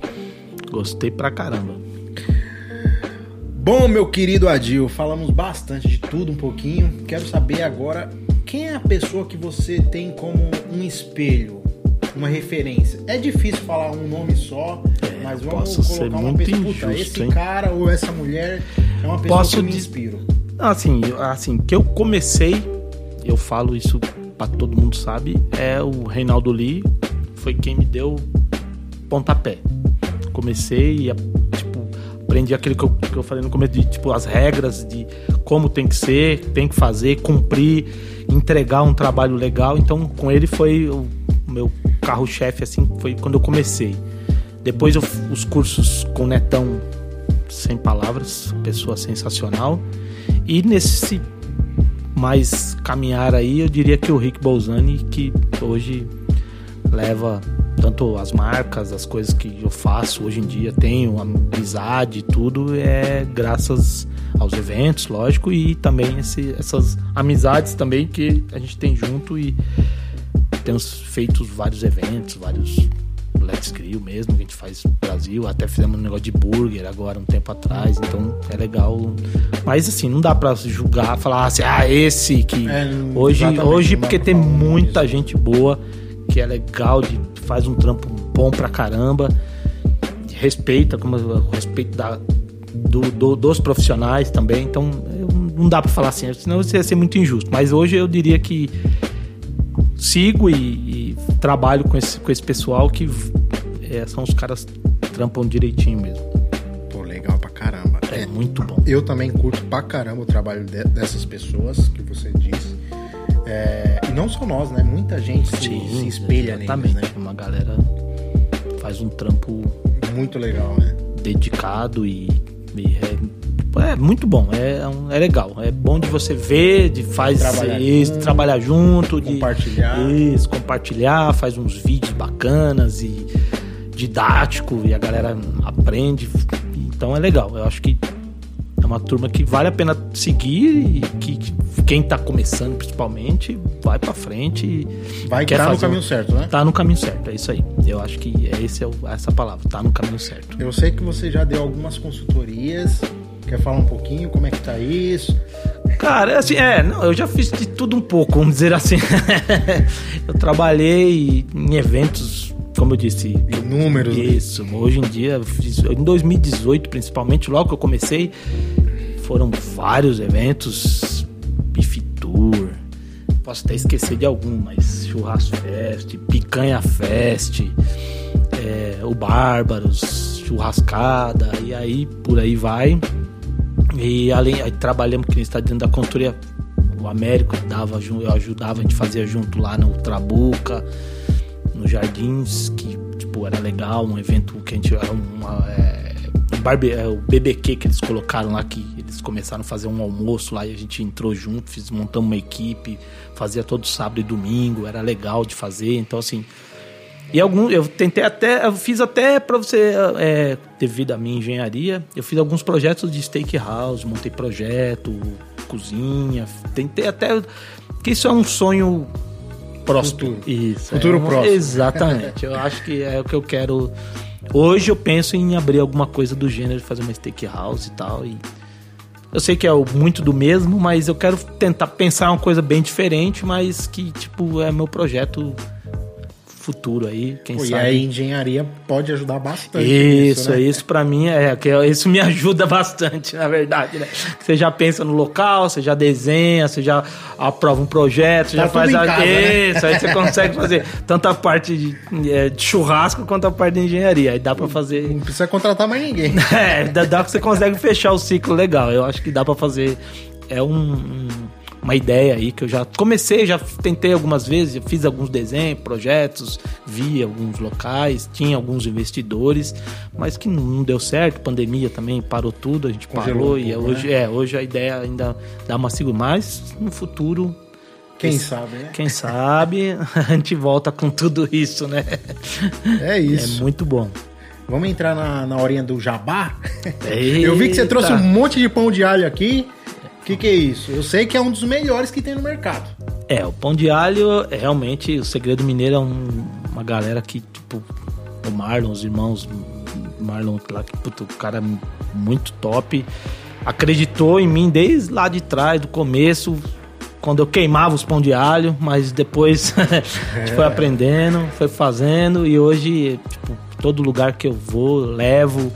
Gostei pra caramba. Bom, meu querido Adil, falamos bastante de tudo um pouquinho. Quero saber agora, quem é a pessoa que você tem como um espelho? Uma referência. É difícil falar um nome só, é, mas vamos colocar uma pessoa. Injusto, esse hein? cara ou essa mulher é uma pessoa posso que me de... inspira. Assim, assim, que eu comecei, eu falo isso pra todo mundo, sabe, é o Reinaldo Li, foi quem me deu pontapé. Comecei e, tipo, aprendi aquilo que eu, que eu falei no começo, de tipo, as regras de como tem que ser, tem que fazer, cumprir, entregar um trabalho legal. Então, com ele foi o meu carro-chefe, assim, foi quando eu comecei. Depois eu, os cursos com o Netão, sem palavras, pessoa sensacional. E nesse mais caminhar aí, eu diria que o Rick Bolzani, que hoje leva tanto as marcas, as coisas que eu faço hoje em dia, tenho amizade e tudo, é graças aos eventos, lógico, e também esse, essas amizades também que a gente tem junto e temos feito vários eventos, vários Let's Grill mesmo, que a gente faz no Brasil, até fizemos um negócio de burger agora, um tempo atrás, então é legal. Mas assim, não dá pra julgar, falar assim, ah, esse que é, hoje, hoje porque tem muita isso. gente boa, que é legal, de, faz um trampo bom pra caramba, respeita, como o respeito da, do, do, dos profissionais também, então não dá pra falar assim, senão isso ia ser muito injusto. Mas hoje eu diria que sigo e, e trabalho com esse, com esse pessoal que é, são os caras que trampam direitinho mesmo. Pô, legal pra caramba. É, é muito bom. Eu também curto pra caramba o trabalho de, dessas pessoas que você disse. É, e não só nós, né? Muita gente se, Sim, se espelha neles, né? Uma galera faz um trampo muito legal, né? Dedicado e, e é, é muito bom. É, é legal. É bom de você ver, de faz trabalhar isso, junto, trabalhar junto, de compartilhar. Isso, compartilhar, faz uns vídeos bacanas e didático e a galera aprende. Então é legal. Eu acho que é uma turma que vale a pena seguir e que, que quem tá começando principalmente vai pra frente e vai quer tá fazer no caminho um... certo, né? Tá no caminho certo, é isso aí. Eu acho que é esse é o, essa palavra, tá no caminho certo. Eu sei que você já deu algumas consultorias. Quer falar um pouquinho como é que tá isso? Cara, assim, é, não, eu já fiz de tudo um pouco, vamos dizer assim. Eu trabalhei em eventos, como eu disse... Inúmeros. Isso, né? Hoje em dia, eu fiz, em dois mil e dezoito principalmente, logo que eu comecei, foram vários eventos, Beef Tour, posso até esquecer de algum, mas Churrasco Fest, Picanha Fest, é, o Bárbaros, Churrascada, e aí por aí vai... E além, aí trabalhamos que está dentro da consultoria, o Américo dava, eu ajudava, a gente fazia junto lá no Trabuca, no Jardins, que tipo, era legal, um evento que a gente era uma, é, um barbe, é, o B B Q que eles colocaram lá, que eles começaram a fazer um almoço lá e a gente entrou junto, fiz, montamos uma equipe, fazia todo sábado e domingo, era legal de fazer, então assim. E algum, eu tentei até, eu fiz até pra você, é, devido à minha engenharia, eu fiz alguns projetos de steakhouse, montei projeto, cozinha, tem ter até... que isso é um sonho próspero. Isso, futuro é, próximo. Exatamente. Eu acho que é o que eu quero... Hoje eu penso em abrir alguma coisa do gênero, fazer uma steakhouse e tal. E eu sei que é muito do mesmo, mas eu quero tentar pensar uma coisa bem diferente, mas que, tipo, é meu projeto futuro aí, quem Pô, sabe. E a engenharia pode ajudar bastante. Isso, nisso, né? Isso pra mim, é que isso me ajuda bastante, na verdade, né? Você já pensa no local, você já desenha, você já aprova um projeto, você tá já faz... A... Casa, isso, né? Aí você consegue fazer tanto a parte de, é, de churrasco quanto a parte de engenharia, aí dá pra fazer... Não precisa contratar mais ninguém. É, dá, dá que você consegue fechar o ciclo legal, eu acho que dá pra fazer... É um... um... uma ideia aí que eu já comecei, já tentei algumas vezes, já fiz alguns desenhos, projetos, vi alguns locais, tinha alguns investidores, mas que não deu certo, pandemia também parou tudo, a gente congelou parou um pouco, e hoje, né? é, hoje a ideia ainda dá uma segura, mas no futuro... Quem esse, sabe, né? Quem sabe a gente volta com tudo isso, né? É isso. É muito bom. Vamos entrar na, na horinha do jabá? Eita. Eu vi que você trouxe um monte de pão de alho aqui. O que, que é isso? Eu sei que é um dos melhores que tem no mercado. É, o pão de alho, é, realmente, o Segredo Mineiro é um, uma galera que, tipo, o Marlon, os irmãos, o Marlon lá, que, puto, o cara é muito top, acreditou em mim desde lá de trás, do começo, quando eu queimava os pão de alho, mas depois a gente foi aprendendo, foi fazendo, e hoje, tipo, todo lugar que eu vou, levo,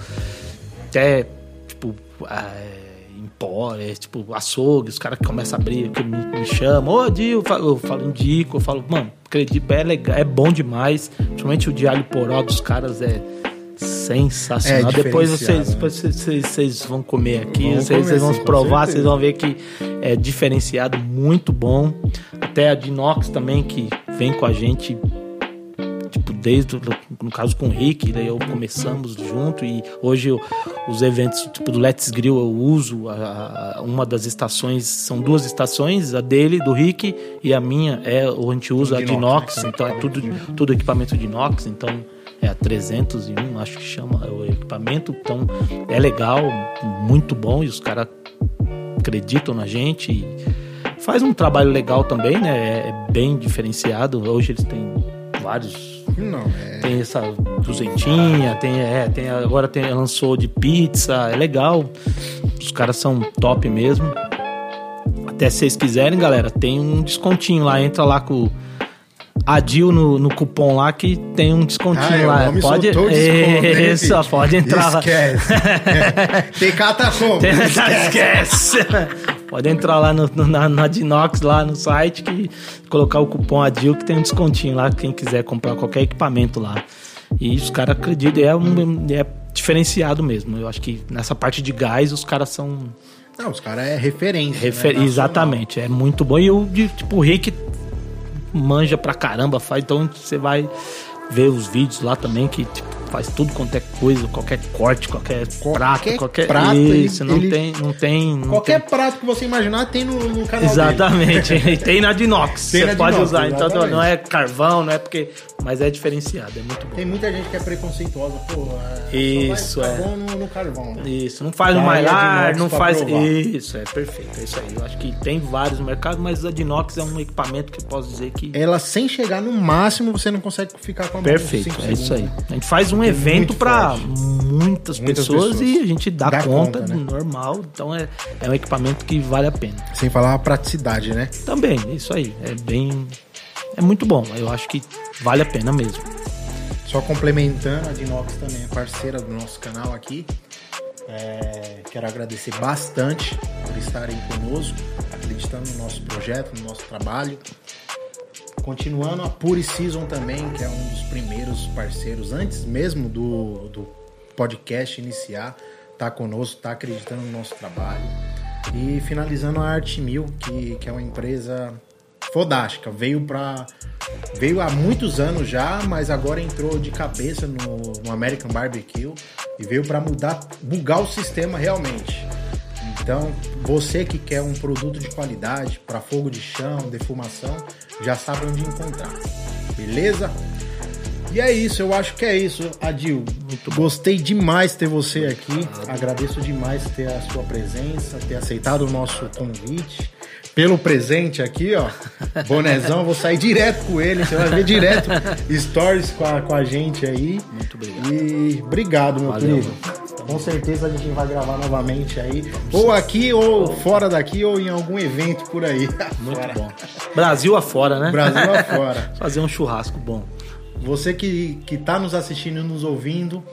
até, tipo... É, Pô, é, tipo, açougue, os caras que começam a abrir, que me, me chamam, ô, Adil, eu falo, eu falo, indico, eu falo, mano, acredito, é legal, é bom demais, principalmente o de alho poró dos caras é sensacional, é depois vocês, depois vocês, vocês vão comer aqui, vamos vocês, comer, vocês vão sim, provar, vocês vão ver que é diferenciado, muito bom, até a de inox também, que vem com a gente, tipo, desde, no caso com o Rick, daí eu começamos junto e hoje eu, os eventos tipo do Let's Grill eu uso a, a, uma das estações, são duas estações, a dele, do Rick, e a minha, é, a gente usa de a de inox, né? Então é tudo, tudo equipamento de inox, então é a trezentos e um, acho que chama é o equipamento, então é legal, muito bom e os caras acreditam na gente e faz um trabalho legal também, né? É, é bem diferenciado, hoje eles têm vários. Não, é... Tem essa duzentinha, tem, é, tem, agora tem, lançou de pizza, é legal. Os caras são top mesmo. Até se vocês quiserem, galera, tem um descontinho lá. Entra lá com o Adil no, no cupom lá que tem um descontinho ah, lá. Eu pode... Isso, desconto, hein, pode entrar esquece. lá. Tem catação. Tem... Esquece. Esquece. Pode entrar lá no, no, na, na Dinox, lá no site, que colocar o cupom Adil, que tem um descontinho lá, quem quiser comprar qualquer equipamento lá. E os caras acreditam, é, um, é diferenciado mesmo. Eu acho que nessa parte de gás, os caras são... Não, os caras é referência. Refer... Né? Exatamente, é muito bom. E o, tipo, o Rick manja pra caramba, faz, então você vai... ver os vídeos lá também, que tipo, faz tudo quanto é coisa, qualquer corte, qualquer, qualquer prato, qualquer... prato isso, ele, não, ele... Tem, não tem... Não qualquer tem... prato que você imaginar tem no, no canal exatamente, dele. Tem na de inox, você na pode inox, usar, exatamente. Então não é carvão, não é porque... Mas é diferenciado, é muito bom. Tem muita gente que é preconceituosa, pô, é, isso, é. Carvão no, no carvão, né? Isso, não faz no mailar, não faz... Provar. Isso, é perfeito, é isso aí. Eu acho que tem vários no mercado, mas a de inox é um equipamento que eu posso dizer que... Ela sem chegar no máximo, você não consegue ficar com a mão. Perfeito, é isso aí. A gente faz um evento para muitas, muitas pessoas, pessoas e a gente dá, dá conta, conta né? normal, então é, é um equipamento que vale a pena. Sem falar a praticidade, né? Também, é isso aí, é bem... É muito bom, eu acho que vale a pena mesmo. Só complementando, a Dinox também é parceira do nosso canal aqui. É, quero agradecer bastante por estarem conosco, acreditando no nosso projeto, no nosso trabalho. Continuando, a Pure Season também, que é um dos primeiros parceiros, antes mesmo do, do podcast iniciar, tá conosco, tá acreditando no nosso trabalho. E finalizando a Arte Mil, que, que é uma empresa... fodástica, veio pra veio há muitos anos já, mas agora entrou de cabeça no, no American Barbecue e veio para mudar, bugar o sistema realmente. Então, você que quer um produto de qualidade para fogo de chão, defumação, já sabe onde encontrar. Beleza? E é isso, eu acho que é isso, Adil. Muito Gostei bom. demais ter você aqui. Claro. Agradeço demais ter a sua presença, ter aceitado o nosso convite. Pelo presente aqui, ó. Bonezão, vou sair direto com ele. Você vai ver direto stories com a, com a gente aí. Muito obrigado. E obrigado, meu Valeu, querido. Mano. Com certeza a gente vai gravar novamente aí. Vamos ou aqui, ou fora daqui, ou em algum evento por aí. Muito bom. Brasil afora, né? Brasil afora. Fazer um churrasco bom. Você que, que tá nos assistindo e nos ouvindo,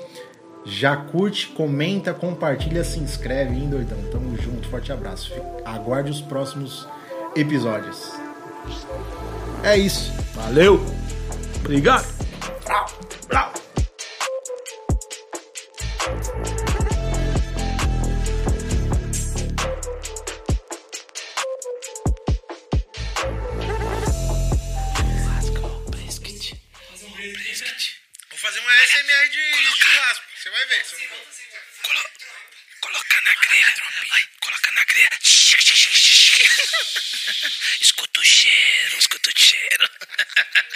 já curte, comenta, compartilha, se inscreve, hein, doidão? Tamo junto, forte abraço. Aguarde os próximos episódios. É isso. Valeu. Obrigado. Brau, brau. Escuta o cheiro, escuta o cheiro.